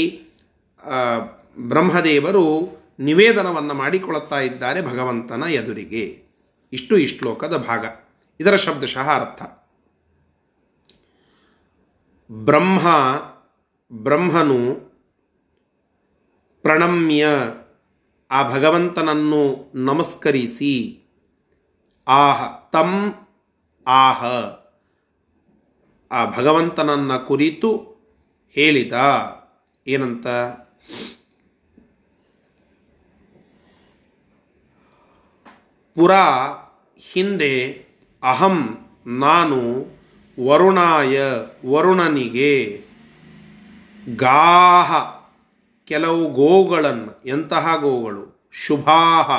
ಬ್ರಹ್ಮದೇವರು ನಿವೇದನವನ್ನು ಮಾಡಿಕೊಳ್ಳುತ್ತಾ ಇದ್ದಾರೆ ಭಗವಂತನ ಎದುರಿಗೆ. ಇಷ್ಟು ಈ ಶ್ಲೋಕದ ಭಾಗ. ಇದರ ಶಬ್ದಶಃ ಅರ್ಥ, ಬ್ರಹ್ಮ ಬ್ರಹ್ಮನು ಪ್ರಣಮ್ಯ ಆ ಭಗವಂತನನ್ನು ನಮಸ್ಕರಿಸಿ, ಆಹ ತಂ ಆಹ ಆ ಭಗವಂತನನ್ನು ಕುರಿತು ಹೇಳಿದ. ಏನಂತ? ಪುರಾ ಹಿಂದೆ, ಅಹಂ ನಾನು, ವರುಣಾಯ ವರುಣನಿಗೆ, ಗಾಹ ಕೆಲವು ಗೋಗಳನ್ನು, ಎಂತಹ ಗೋಗಳು, ಶುಭಾಹ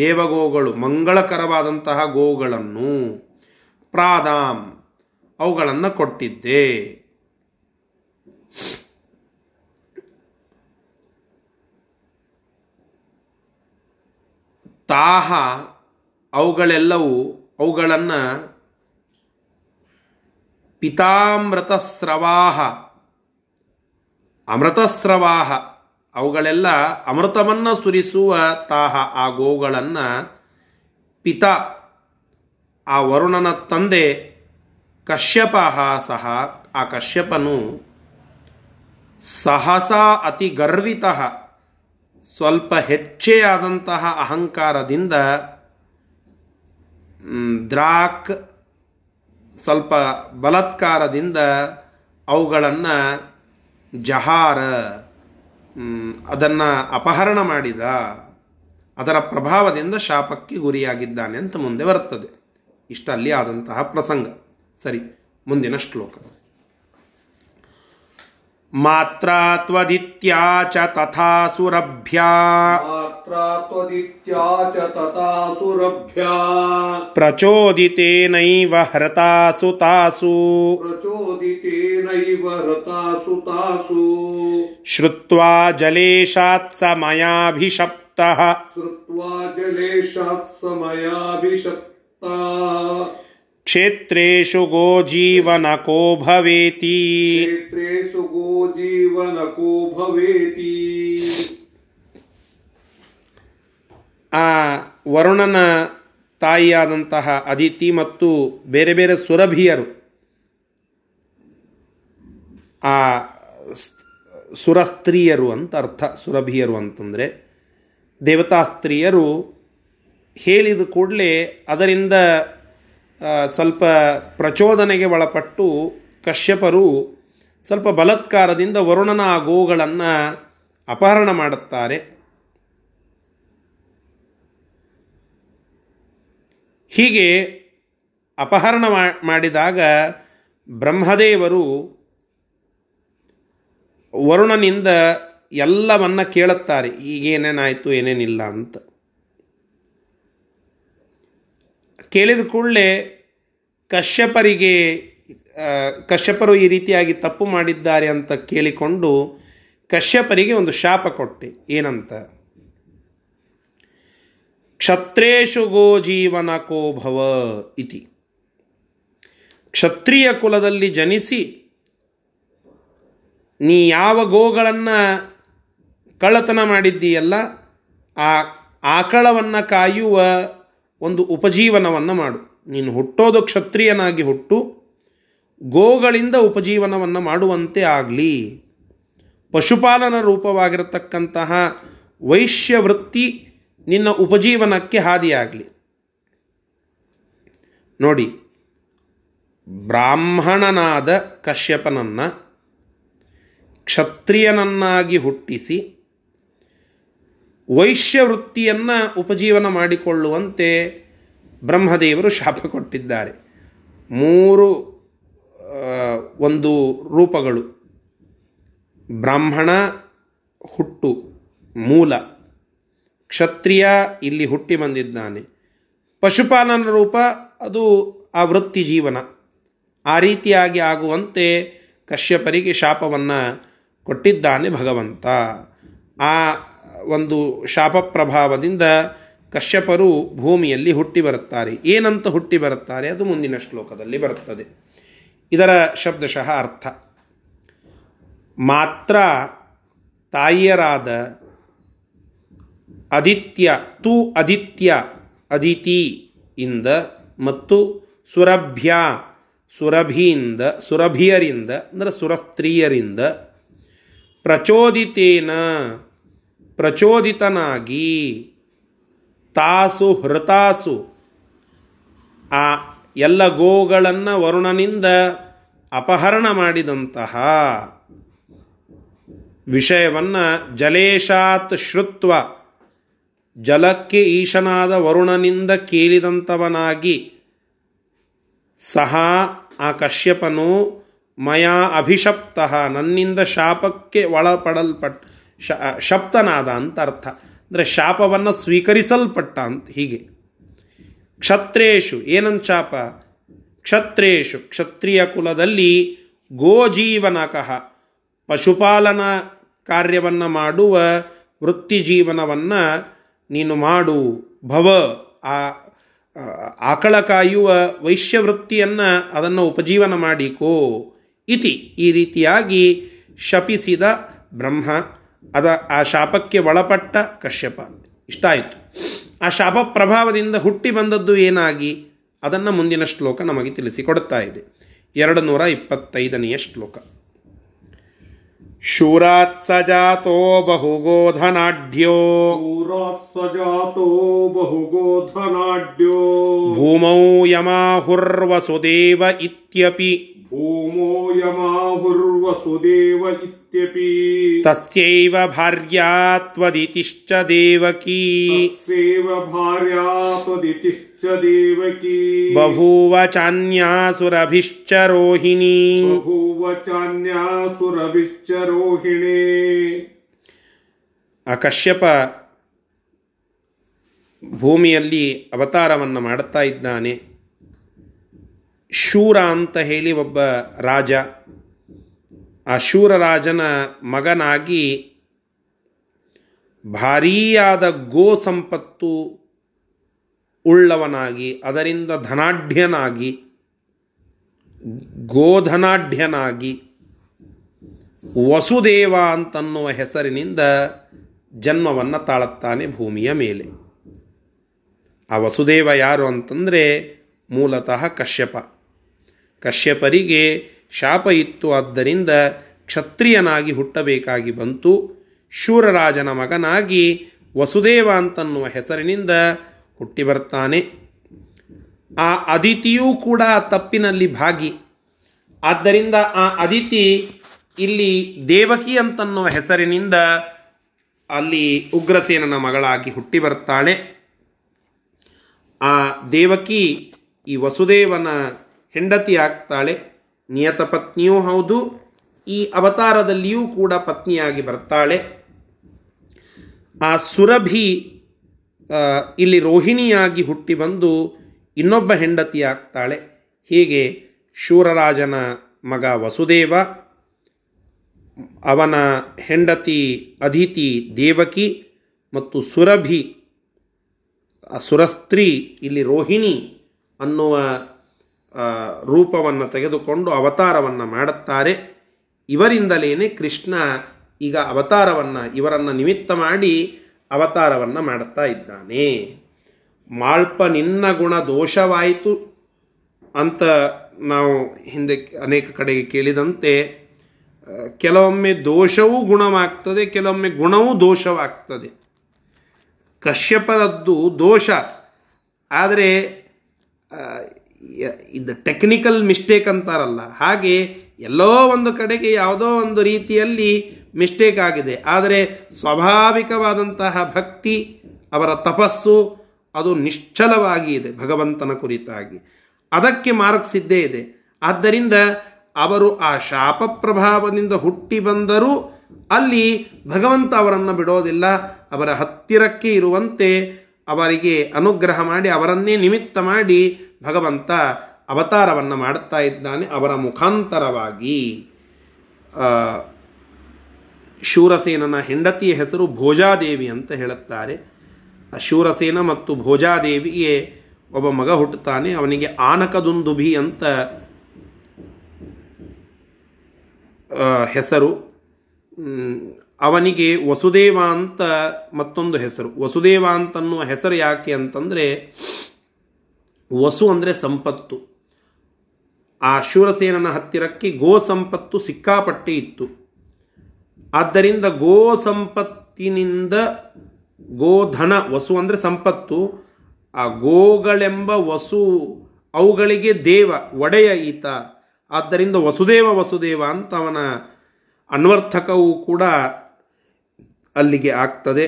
ದೇವಗೋಗಳು, ಮಂಗಳಕರವಾದಂತಹ ಗೋಗಳನ್ನು, ಪ್ರಾದಾಂ ಅವುಗಳನ್ನು ಕೊಟ್ಟಿದ್ದೆ. ತಾಹ ಅವುಗಳೆಲ್ಲವೂ ಅವುಗಳನ್ನು ಪಿತಾಮೃತಸ್ರವಾಹ ಅಮೃತಸ್ರವಾಹ ಅವುಗಳೆಲ್ಲ ಅಮೃತವನ್ನು ಸುರಿಸುವ ತಾಹ ಆ ಗೋಗಳನ್ನು ಪಿತ ಆ ವರುಣನ ತಂದೆ ಕಶ್ಯಪ ಸಹ ಆ ಕಶ್ಯಪನು ಸಹಸಾ ಅತಿ ಗರ್ವಿತಃ ಸ್ವಲ್ಪ ಹೆಚ್ಚೇ ಆದಂತಹ ಅಹಂಕಾರದಿಂದ ದ್ರಾಕ್ ಸ್ವಲ್ಪ ಬಲತ್ಕಾರದಿಂದ ಅವುಗಳನ್ನು ಜಹಾರ ಅದನ್ನು ಅಪಹರಣ ಮಾಡಿದ. ಅದರ ಪ್ರಭಾವದಿಂದ ಶಾಪಕ್ಕೆ ಗುರಿಯಾಗಿದ್ದಾನೆ ಅಂತ ಮುಂದೆ ಬರ್ತದೆ. ಇಷ್ಟಲ್ಲಿ ಆದಂತಹ ಪ್ರಸಂಗ. ಸರಿ, ಮುಂದಿನ ಶ್ಲೋಕ. ಮಾತ್ರಾ ತ್ವದಿತ್ಯಾ ಚ ತಥಾ ಸುರಭ್ಯಾ ಪ್ರಚೋದಿತೇನೈವ ಹೃತಾಸು ತಾಸು ಶ್ರುತ್ವಾ ಜಲೇಶಾತ್ ಸಮಯಾಭಿಷಪ್ತಃ ಕ್ಷೇತ್ರೇಷು ಗೋ ಜೀವನಕೋ ಭವೇತಿ ಕ್ಷೇತ್ರೇಷು ಗೋ ಜೀವನಕೋ ಭವೇತಿ. ಆ ವರುಣನ ತಾಯಿಯಾದಂತಹ ಅದಿತಿ ಮತ್ತು ಬೇರೆ ಬೇರೆ ಸುರಭಿಯರು, ಆ ಸುರಸ್ತ್ರೀಯರು ಅಂತ ಅರ್ಥ. ಸುರಭಿಯರು ಅಂತಂದರೆ ದೇವತಾಸ್ತ್ರೀಯರು. ಹೇಳಿದ ಕೂಡಲೇ ಅದರಿಂದ ಸ್ವಲ್ಪ ಪ್ರಚೋದನೆಗೆ ಒಳಪಟ್ಟು ಕಶ್ಯಪರು ಸ್ವಲ್ಪ ಬಲಾತ್ಕಾರದಿಂದ ವರುಣನ ಆ ಗೋವುಗಳನ್ನು ಅಪಹರಣ ಮಾಡುತ್ತಾರೆ. ಹೀಗೆ ಅಪಹರಣ ಮಾಡಿದಾಗ ಬ್ರಹ್ಮದೇವರು ವರುಣನಿಂದ ಎಲ್ಲವನ್ನ ಕೇಳುತ್ತಾರೆ, ಈಗೇನೇನಾಯಿತು ಏನೇನಿಲ್ಲ ಅಂತ. ಕೇಳಿದ ಕೂಡಲೇ ಕಶ್ಯಪರಿಗೆ ಕಶ್ಯಪರು ಈ ರೀತಿಯಾಗಿ ತಪ್ಪು ಮಾಡಿದ್ದಾರೆ ಅಂತ ಕೇಳಿಕೊಂಡು ಕಶ್ಯಪರಿಗೆ ಒಂದು ಶಾಪ ಕೊಟ್ಟೆ. ಏನಂತ? ಕ್ಷತ್ರೇಶು ಗೋ ಜೀವನ ಕೋ ಭವ ಇತಿ. ಕ್ಷತ್ರಿಯ ಕುಲದಲ್ಲಿ ಜನಿಸಿ ನೀ ಯಾವ ಗೋಗಳನ್ನು ಕಳ್ಳತನ ಮಾಡಿದ್ದೀಯಲ್ಲ, ಆ ಆಕಳವನ್ನು ಕಾಯುವ ಒಂದು ಉಪಜೀವನವನ್ನು ಮಾಡು. ನೀನು ಹುಟ್ಟೋದು ಕ್ಷತ್ರಿಯನಾಗಿ ಹುಟ್ಟು, ಗೋಗಳಿಂದ ಉಪಜೀವನವನ್ನು ಮಾಡುವಂತೆ ಆಗಲಿ. ಪಶುಪಾಲನ ರೂಪವಾಗಿರತಕ್ಕಂತಹ ವೈಶ್ಯವೃತ್ತಿ ನಿನ್ನ ಉಪಜೀವನಕ್ಕೆ ಹಾದಿಯಾಗಲಿ. ನೋಡಿ, ಬ್ರಾಹ್ಮಣನಾದ ಕಶ್ಯಪನನ್ನು ಕ್ಷತ್ರಿಯನನ್ನಾಗಿ ಹುಟ್ಟಿಸಿ ವೈಶ್ಯವೃತ್ತಿಯನ್ನು ಉಪಜೀವನ ಮಾಡಿಕೊಳ್ಳುವಂತೆ ಬ್ರಹ್ಮದೇವರು ಶಾಪ ಕೊಟ್ಟಿದ್ದಾರೆ. ಮೂರು ಒಂದು ರೂಪಗಳು: ಬ್ರಾಹ್ಮಣ ಹುಟ್ಟು ಮೂಲ, ಕ್ಷತ್ರಿಯ ಇಲ್ಲಿ ಹುಟ್ಟಿ ಬಂದಿದ್ದಾನೆ, ಪಶುಪಾಲನ ರೂಪ ಅದು ಆ ವೃತ್ತಿ ಜೀವನ. ಆ ರೀತಿಯಾಗಿ ಆಗುವಂತೆ ಕಶ್ಯಪರಿಗೆ ಶಾಪವನ್ನು ಕೊಟ್ಟಿದ್ದಾನೆ ಭಗವಂತ. ಆ ಒಂದು ಶಾಪ ಪ್ರಭಾವದಿಂದ ಕಶ್ಯಪರು ಭೂಮಿಯಲ್ಲಿ ಹುಟ್ಟಿ ಬರುತ್ತಾರೆ. ಏನಂತ ಹುಟ್ಟಿ ಬರುತ್ತಾರೆ ಅದು ಮುಂದಿನ ಶ್ಲೋಕದಲ್ಲಿ ಬರುತ್ತದೆ. ಇದರ ಶಬ್ದಶಃ ಅರ್ಥ: ಮಾತ್ರ ತಾಯಿಯರಾದ ಆದಿತ್ಯ ತು ಆದಿತ್ಯ ಅದಿತಿ ಇಂದ ಮತ್ತು ಸುರಭ್ಯ ಸುರಭಿಯಿಂದ ಸುರಭಿಯರಿಂದ ಅಂದರೆ ಸುರಸ್ತ್ರೀಯರಿಂದ ಪ್ರಚೋದಿತೇನ ಪ್ರಚೋದಿತನಾಗಿ ತಾಸು ಹೃತಾಸು ಆ ಎಲ್ಲ ಗೋಗಳನ್ನು ವರುಣನಿಂದ ಅಪಹರಣ ಮಾಡಿದಂತಹ ವಿಷಯವನ್ನು ಜಲೇಶಾತ್ ಶ್ರುತ್ವ ಜಲಕ್ಕೆ ಈಶನಾದ ವರುಣನಿಂದ ಕೇಳಿದಂಥವನಾಗಿ ಸಹ ಆ ಕಶ್ಯಪನು ಮಯಾ ಅಭಿಶಪ್ತಃ ನನ್ನಿಂದ ಶಾಪಕ್ಕೆ ಒಳಪಡಲ್ಪಟ್ಟ ಶ ಶಪ್ತನಾದ ಅಂತ ಅರ್ಥ. ಅಂದರೆ ಶಾಪವನ್ನು ಸ್ವೀಕರಿಸಲ್ಪಟ್ಟ ಅಂತ. ಹೀಗೆ ಕ್ಷತ್ರೇಶು ಏನನ್ ಶಾಪ? ಕ್ಷತ್ರೇಶು ಕ್ಷತ್ರಿಯ ಕುಲದಲ್ಲಿ ಗೋಜೀವನಕಃ ಪಶುಪಾಲನಾ ಕಾರ್ಯವನ್ನು ಮಾಡುವ ವೃತ್ತಿ ಜೀವನವನ್ನು ನೀನು ಮಾಡು. ಭವ ಆ ಆಕಳ ಕಾಯುವ ವೈಶ್ಯವೃತ್ತಿಯನ್ನು ಅದನ್ನು ಉಪಜೀವನ ಮಾಡಿಕೋ. ಇತಿ ಈ ರೀತಿಯಾಗಿ ಶಪಿಸಿದ ಬ್ರಹ್ಮ. ಅದ ಆ ಶಾಪಕ್ಕೆ ಒಳಪಟ್ಟ ಕಶ್ಯಪ. ಇಷ್ಟಾಯಿತು. ಆ ಶಾಪ ಪ್ರಭಾವದಿಂದ ಹುಟ್ಟಿ ಬಂದದ್ದು ಏನಾಗಿ ಅದನ್ನು ಮುಂದಿನ ಶ್ಲೋಕ ನಮಗೆ ತಿಳಿಸಿಕೊಡುತ್ತಾ ಇದೆ. ಎರಡು ನೂರ ಇಪ್ಪತ್ತೈದನೆಯ ಶ್ಲೋಕ. ಶೂರಾತ್ಸಜಾತೋ ಬಹುಗೋಧನಾಢ್ಯೋ ಶೂರಾತ್ಸಜಾತೋ ಬಹುಗೋಧನಾಢ್ಯೋ ಭೂಮೌ ಯಮಾಹುರ್ವಸುದೇವ ಇತ್ಯಪಿ ಭೂಮೋ ಯಮಾಹುರ್ವಸುದೇವ ಇತ್ಯಪಿ ತಸ್ಯೈವ ಭಾರ್ಯಾ ತ್ವದಿತಿಶ್ಚ ದೇವಕಿ ತಸ್ಯೈವ ಭಾರ್ಯಾ ತ್ವದಿತಿಶ್ಚ ದೇವಕಿ ಬಭೂವ ಚಾನ್ಯಾ ಸುರಭಿಶ್ಚ ರೋಹಿಣೀ ಬಭೂವ ಚಾನ್ಯಾ ಸುರಭಿಶ್ಚ ರೋಹಿಣೀ. ಆ ಕಶ್ಯಪ ಭೂಮಿಯಲ್ಲಿ ಅವತಾರವನ್ನು ಮಾಡುತ್ತಾ ಇದ್ದಾನೆ. ಶೂರ ಅಂತ ಹೇಳಿ ಒಬ್ಬ ರಾಜ, ಆ ಶೂರರಾಜನ ಮಗನಾಗಿ ಭಾರೀಯಾದ ಗೋ ಸಂಪತ್ತು ಉಳ್ಳವನಾಗಿ, ಅದರಿಂದ ಧನಾಢ್ಯನಾಗಿ, ಗೋಧನಾಢ್ಯನಾಗಿ, ವಸುದೇವ ಅಂತನ್ನುವ ಹೆಸರಿನಿಂದ ಜನ್ಮವನ್ನು ತಾಳುತ್ತಾನೆ ಭೂಮಿಯ ಮೇಲೆ. ಆ ವಸುದೇವ ಯಾರು ಅಂತಂದರೆ ಮೂಲತಃ ಕಶ್ಯಪ. ಕಶ್ಯಪರಿಗೆ ಶಾಪ ಇತ್ತು, ಆದ್ದರಿಂದ ಕ್ಷತ್ರಿಯನಾಗಿ ಹುಟ್ಟಬೇಕಾಗಿ ಬಂತು. ಶೂರರಾಜನ ಮಗನಾಗಿ ವಸುದೇವ ಅಂತನ್ನುವ ಹೆಸರಿನಿಂದ ಹುಟ್ಟಿ ಬರ್ತಾನೆ. ಆ ಅದಿತಿಯೂ ಕೂಡ ತಪ್ಪಿನಲ್ಲಿ ಭಾಗಿ. ಆದ್ದರಿಂದ ಆ ಅದಿತಿ ಇಲ್ಲಿ ದೇವಕಿ ಅಂತನ್ನುವ ಹೆಸರಿನಿಂದ ಅಲ್ಲಿ ಉಗ್ರಸೇನನ ಮಗಳಾಗಿ ಹುಟ್ಟಿ ಬರ್ತಾಳೆ. ಆ ದೇವಕಿ ಈ ವಸುದೇವನ ಹೆಂಡತಿ ಆಗ್ತಾಳೆ, ನಿಯತ ಪತ್ನಿಯೂ ಹೌದು, ಈ ಅವತಾರದಲ್ಲಿಯೂ ಕೂಡ ಪತ್ನಿಯಾಗಿ ಬರ್ತಾಳೆ. ಆ ಸುರಭಿ ಇಲ್ಲಿ ರೋಹಿಣಿಯಾಗಿ ಹುಟ್ಟಿ ಬಂದು ಇನ್ನೊಬ್ಬ ಹೆಂಡತಿ ಆಗ್ತಾಳೆ. ಹೀಗೆ ಶೂರರಾಜನ ಮಗ ವಸುದೇವ, ಅವನ ಹೆಂಡತಿ ಅದಿತಿ ದೇವಕಿ ಮತ್ತು ಸುರಭಿ ಸುರಸ್ತ್ರೀ ಇಲ್ಲಿ ರೋಹಿಣಿ ಅನ್ನುವ ರೂಪವನ್ನು ತೆಗೆದುಕೊಂಡು ಅವತಾರವನ್ನು ಮಾಡುತ್ತಾರೆ. ಇವರಿಂದಲೇ ಕೃಷ್ಣ ಈಗ ಅವತಾರವನ್ನು ಇವರನ್ನು ನಿಮಿತ್ತ ಮಾಡಿ ಅವತಾರವನ್ನು ಮಾಡುತ್ತಾ ಇದ್ದಾನೆ. ಮಾಳ್ಪ ನಿನ್ನ ಗುಣ ದೋಷವಾಯಿತು ಅಂತ ನಾವು ಹಿಂದೆ ಅನೇಕ ಕಡೆಗೆ ಕೇಳಿದಂತೆ, ಕೆಲವೊಮ್ಮೆ ದೋಷವೂ ಗುಣವಾಗ್ತದೆ, ಕೆಲವೊಮ್ಮೆ ಗುಣವೂ ದೋಷವಾಗ್ತದೆ. ಕಶ್ಯಪರದ್ದು ದೋಷ, ಆದರೆ ಇದು ಟೆಕ್ನಿಕಲ್ ಮಿಸ್ಟೇಕ್ ಅಂತಾರಲ್ಲ ಹಾಗೆ ಎಲ್ಲೋ ಒಂದು ಕಡೆಗೆ ಯಾವುದೋ ಒಂದು ರೀತಿಯಲ್ಲಿ ಮಿಸ್ಟೇಕ್ ಆಗಿದೆ. ಆದರೆ ಸ್ವಾಭಾವಿಕವಾದಂತಹ ಭಕ್ತಿ, ಅವರ ತಪಸ್ಸು ಅದು ನಿಶ್ಚಲವಾಗಿ ಇದೆ ಭಗವಂತನ ಕುರಿತಾಗಿ, ಅದಕ್ಕೆ ಮಾರ್ಕ್ ಸಿದ್ದೇ ಇದೆ. ಆದ್ದರಿಂದ ಅವರು ಆ ಶಾಪ ಪ್ರಭಾವದಿಂದ ಹುಟ್ಟಿ ಬಂದರೂ ಅಲ್ಲಿ ಭಗವಂತ ಅವರನ್ನು ಬಿಡೋದಿಲ್ಲ, ಅವರ ಹತ್ತಿರಕ್ಕೆ ಇರುವಂತೆ ಅವರಿಗೆ ಅನುಗ್ರಹ ಮಾಡಿ ಅವರನ್ನೇ ನಿಮಿತ್ತ ಮಾಡಿ ಭಗವಂತ ಅವತಾರವನ್ನು ಮಾಡುತ್ತಾ ಇದ್ದಾನೆ. ಅವರ ಮುಖಾಂತರವಾಗಿ ಶೂರಸೇನನ ಹೆಂಡತಿಯ ಹೆಸರು ಭೋಜಾದೇವಿ ಅಂತ ಹೇಳುತ್ತಾರೆ. ಶೂರಸೇನ ಮತ್ತು ಭೋಜಾದೇವಿಗೆ ಒಬ್ಬ ಮಗ ಹುಟ್ಟುತ್ತಾನೆ, ಅವನಿಗೆ ಆನಕದುಂದುಭಿ ಅಂತ ಹೆಸರು. ಅವನಿಗೆ ವಸುದೇವ ಅಂತ ಮತ್ತೊಂದು ಹೆಸರು. ವಸುದೇವ ಅಂತನ್ನುವ ಹೆಸರು ಯಾಕೆ ಅಂತಂದರೆ, ವಸು ಅಂದರೆ ಸಂಪತ್ತು. ಆ ಶೂರಸೇನನ ಹತ್ತಿರಕ್ಕೆ ಗೋ ಸಂಪತ್ತು ಸಿಕ್ಕಾಪಟ್ಟೆ ಇತ್ತು. ಆದ್ದರಿಂದ ಗೋ ಸಂಪತ್ತಿನಿಂದ ಗೋಧನ, ವಸು ಅಂದರೆ ಸಂಪತ್ತು, ಆ ಗೋಗಳೆಂಬ ವಸು ಅವುಗಳಿಗೆ ದೇವ ಒಡೆಯ ಈತ. ಆದ್ದರಿಂದ ವಸುದೇವ ವಸುದೇವ ಅಂತ ಅವನ ಅನ್ವರ್ಥಕವೂ ಕೂಡ ಅಲ್ಲಿಗೆ ಆಗ್ತದೆ.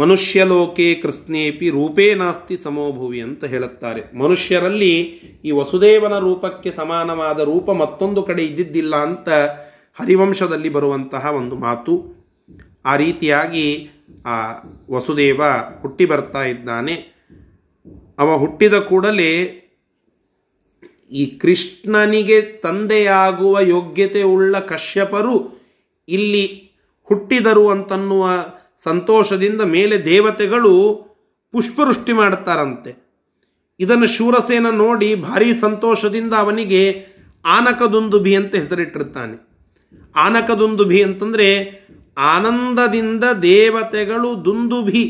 ಮನುಷ್ಯಲೋಕೆ ಕೃಷ್ಣೇಪಿ ರೂಪೇ ನಾಸ್ತಿ ಸಮೋಭುವಿ ಅಂತ ಹೇಳುತ್ತಾರೆ. ಮನುಷ್ಯರಲ್ಲಿ ಈ ವಸುದೇವನ ರೂಪಕ್ಕೆ ಸಮಾನವಾದ ರೂಪ ಮತ್ತೊಂದು ಕಡೆ ಇದ್ದಿದ್ದಿಲ್ಲ ಅಂತ ಹರಿವಂಶದಲ್ಲಿ ಬರುವಂತಹ ಒಂದು ಮಾತು. ಆ ರೀತಿಯಾಗಿ ಆ ವಸುದೇವ ಹುಟ್ಟಿ ಬರ್ತಾ ಇದ್ದಾನೆ. ಅವ ಹುಟ್ಟಿದ ಕೂಡಲೇ ಈ ಕೃಷ್ಣನಿಗೆ ತಂದೆಯಾಗುವ ಯೋಗ್ಯತೆ ಉಳ್ಳ ಕಶ್ಯಪರು ಇಲ್ಲಿ ಹುಟ್ಟಿದರು ಅಂತನ್ನುವ ಸಂತೋಷದಿಂದ ಮೇಲೆ ದೇವತೆಗಳು ಪುಷ್ಪವೃಷ್ಟಿ ಮಾಡುತ್ತಾರಂತೆ. ಇದನ್ನು ಶೂರಸೇನ ನೋಡಿ ಭಾರಿ ಸಂತೋಷದಿಂದ ಅವನಿಗೆ ಆನಕದುಂದುಭಿ ಅಂತ ಹೆಸರಿಟ್ಟಿರ್ತಾನೆ. ಆನಕದುಂದುಭಿ ಅಂತಂದರೆ ಆನಂದದಿಂದ ದೇವತೆಗಳು ದುಂದುಭಿ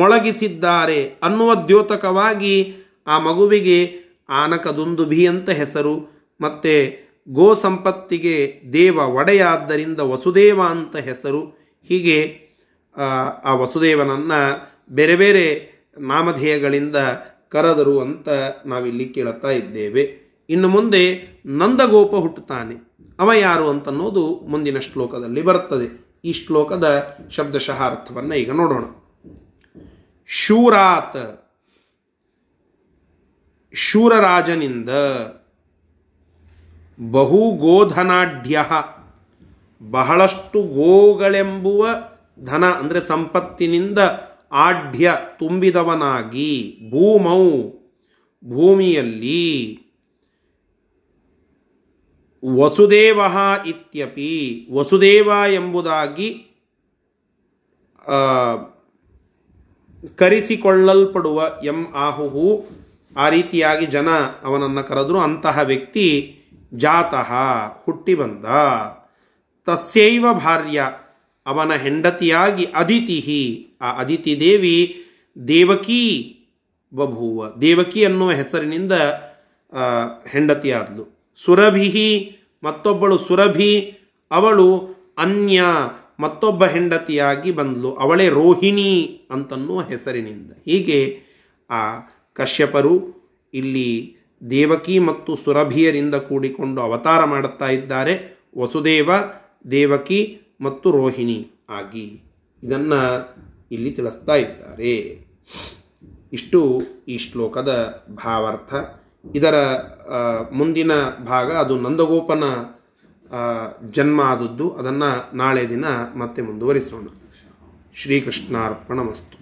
ಮೊಳಗಿಸಿದ್ದಾರೆ ಅನ್ನುವ ದ್ಯೋತಕವಾಗಿ ಆ ಮಗುವಿಗೆ ಆನಕದುಂದುಭಿ ಅಂತ ಹೆಸರು. ಮತ್ತು ಗೋ ಸಂಪತ್ತಿಗೆ ದೇವ ಒಡೆಯಾದ್ದರಿಂದ ವಸುದೇವ ಅಂತ ಹೆಸರು. ಹೀಗೆ ಆ ವಸುದೇವನನ್ನು ಬೇರೆ ಬೇರೆ ನಾಮಧೇಯಗಳಿಂದ ಕರೆದರು ಅಂತ ನಾವಿಲ್ಲಿ ಕೇಳುತ್ತಾ ಇದ್ದೇವೆ. ಇನ್ನು ಮುಂದೆ ನಂದಗೋಪ ಹುಟ್ಟುತ್ತಾನೆ. ಅವ ಯಾರು ಅಂತನ್ನೋದು ಮುಂದಿನ ಶ್ಲೋಕದಲ್ಲಿ ಬರುತ್ತದೆ. ಈ ಶ್ಲೋಕದ ಶಬ್ದಶಃ ಅರ್ಥವನ್ನು ಈಗ ನೋಡೋಣ. ಶೂರಾತ್ ಶೂರರಾಜನಿಂದ, ಬಹುಗೋಧನಾಢ್ಯ ಬಹಳಷ್ಟು ಗೋಗಳೆಂಬುವ ಧನ ಅಂದರೆ ಸಂಪತ್ತಿನಿಂದ ಆಢ್ಯ ತುಂಬಿದವನಾಗಿ, ಭೂಮೌ ಭೂಮಿಯಲ್ಲಿ, ವಸುದೇವ ಇತ್ಯಪಿ ವಸುದೇವ ಎಂಬುದಾಗಿ ಕರೆಸಿಕೊಳ್ಳಲ್ಪಡುವ ಎಂ ಆಹುಹು, ಆ ರೀತಿಯಾಗಿ ಜನ ಅವನನ್ನು ಕರೆದರು. ಅಂತಹ ವ್ಯಕ್ತಿ ಜಾತಃ ಹುಟ್ಟಿ ಬಂದ. ತಸ್ಯೈವ ಭಾರ್ಯ ಅವನ ಹೆಂಡತಿಯಾಗಿ ಅದಿತಿ, ಆ ಅದಿತಿ ದೇವಿ ದೇವಕೀ ಬಭೂವ, ದೇವಕಿ ಅನ್ನುವ ಹೆಸರಿನಿಂದ ಹೆಂಡತಿಯಾದಳು. ಸುರಭಿ ಮತ್ತೊಬ್ಬಳು ಸುರಭಿ, ಅವಳು ಅನ್ಯ ಮತ್ತೊಬ್ಬ ಹೆಂಡತಿಯಾಗಿ ಬಂದಳು, ಅವಳೇ ರೋಹಿಣಿ ಅಂತನ್ನುವ ಹೆಸರಿನಿಂದ. ಹೀಗೆ ಆ ಕಶ್ಯಪರು ಇಲ್ಲಿ ದೇವಕಿ ಮತ್ತು ಸುರಭಿಯರಿಂದ ಕೂಡಿಕೊಂಡು ಅವತಾರ ಮಾಡುತ್ತಾ ಇದ್ದಾರೆ, ವಸುದೇವ, ದೇವಕಿ ಮತ್ತು ರೋಹಿಣಿ ಆಗಿ. ಇದನ್ನು ಇಲ್ಲಿ ತಿಳಿಸ್ತಾ ಇದ್ದಾರೆ. ಇಷ್ಟು ಈ ಶ್ಲೋಕದ ಭಾವಾರ್ಥ. ಇದರ ಮುಂದಿನ ಭಾಗ ಅದು ನಂದಗೋಪನ ಜನ್ಮ ಆದದ್ದು. ಅದನ್ನು ನಾಳೆ ದಿನ ಮತ್ತೆ ಮುಂದುವರಿಸೋಣ. ಶ್ರೀಕೃಷ್ಣಾರ್ಪಣಮಸ್ತು.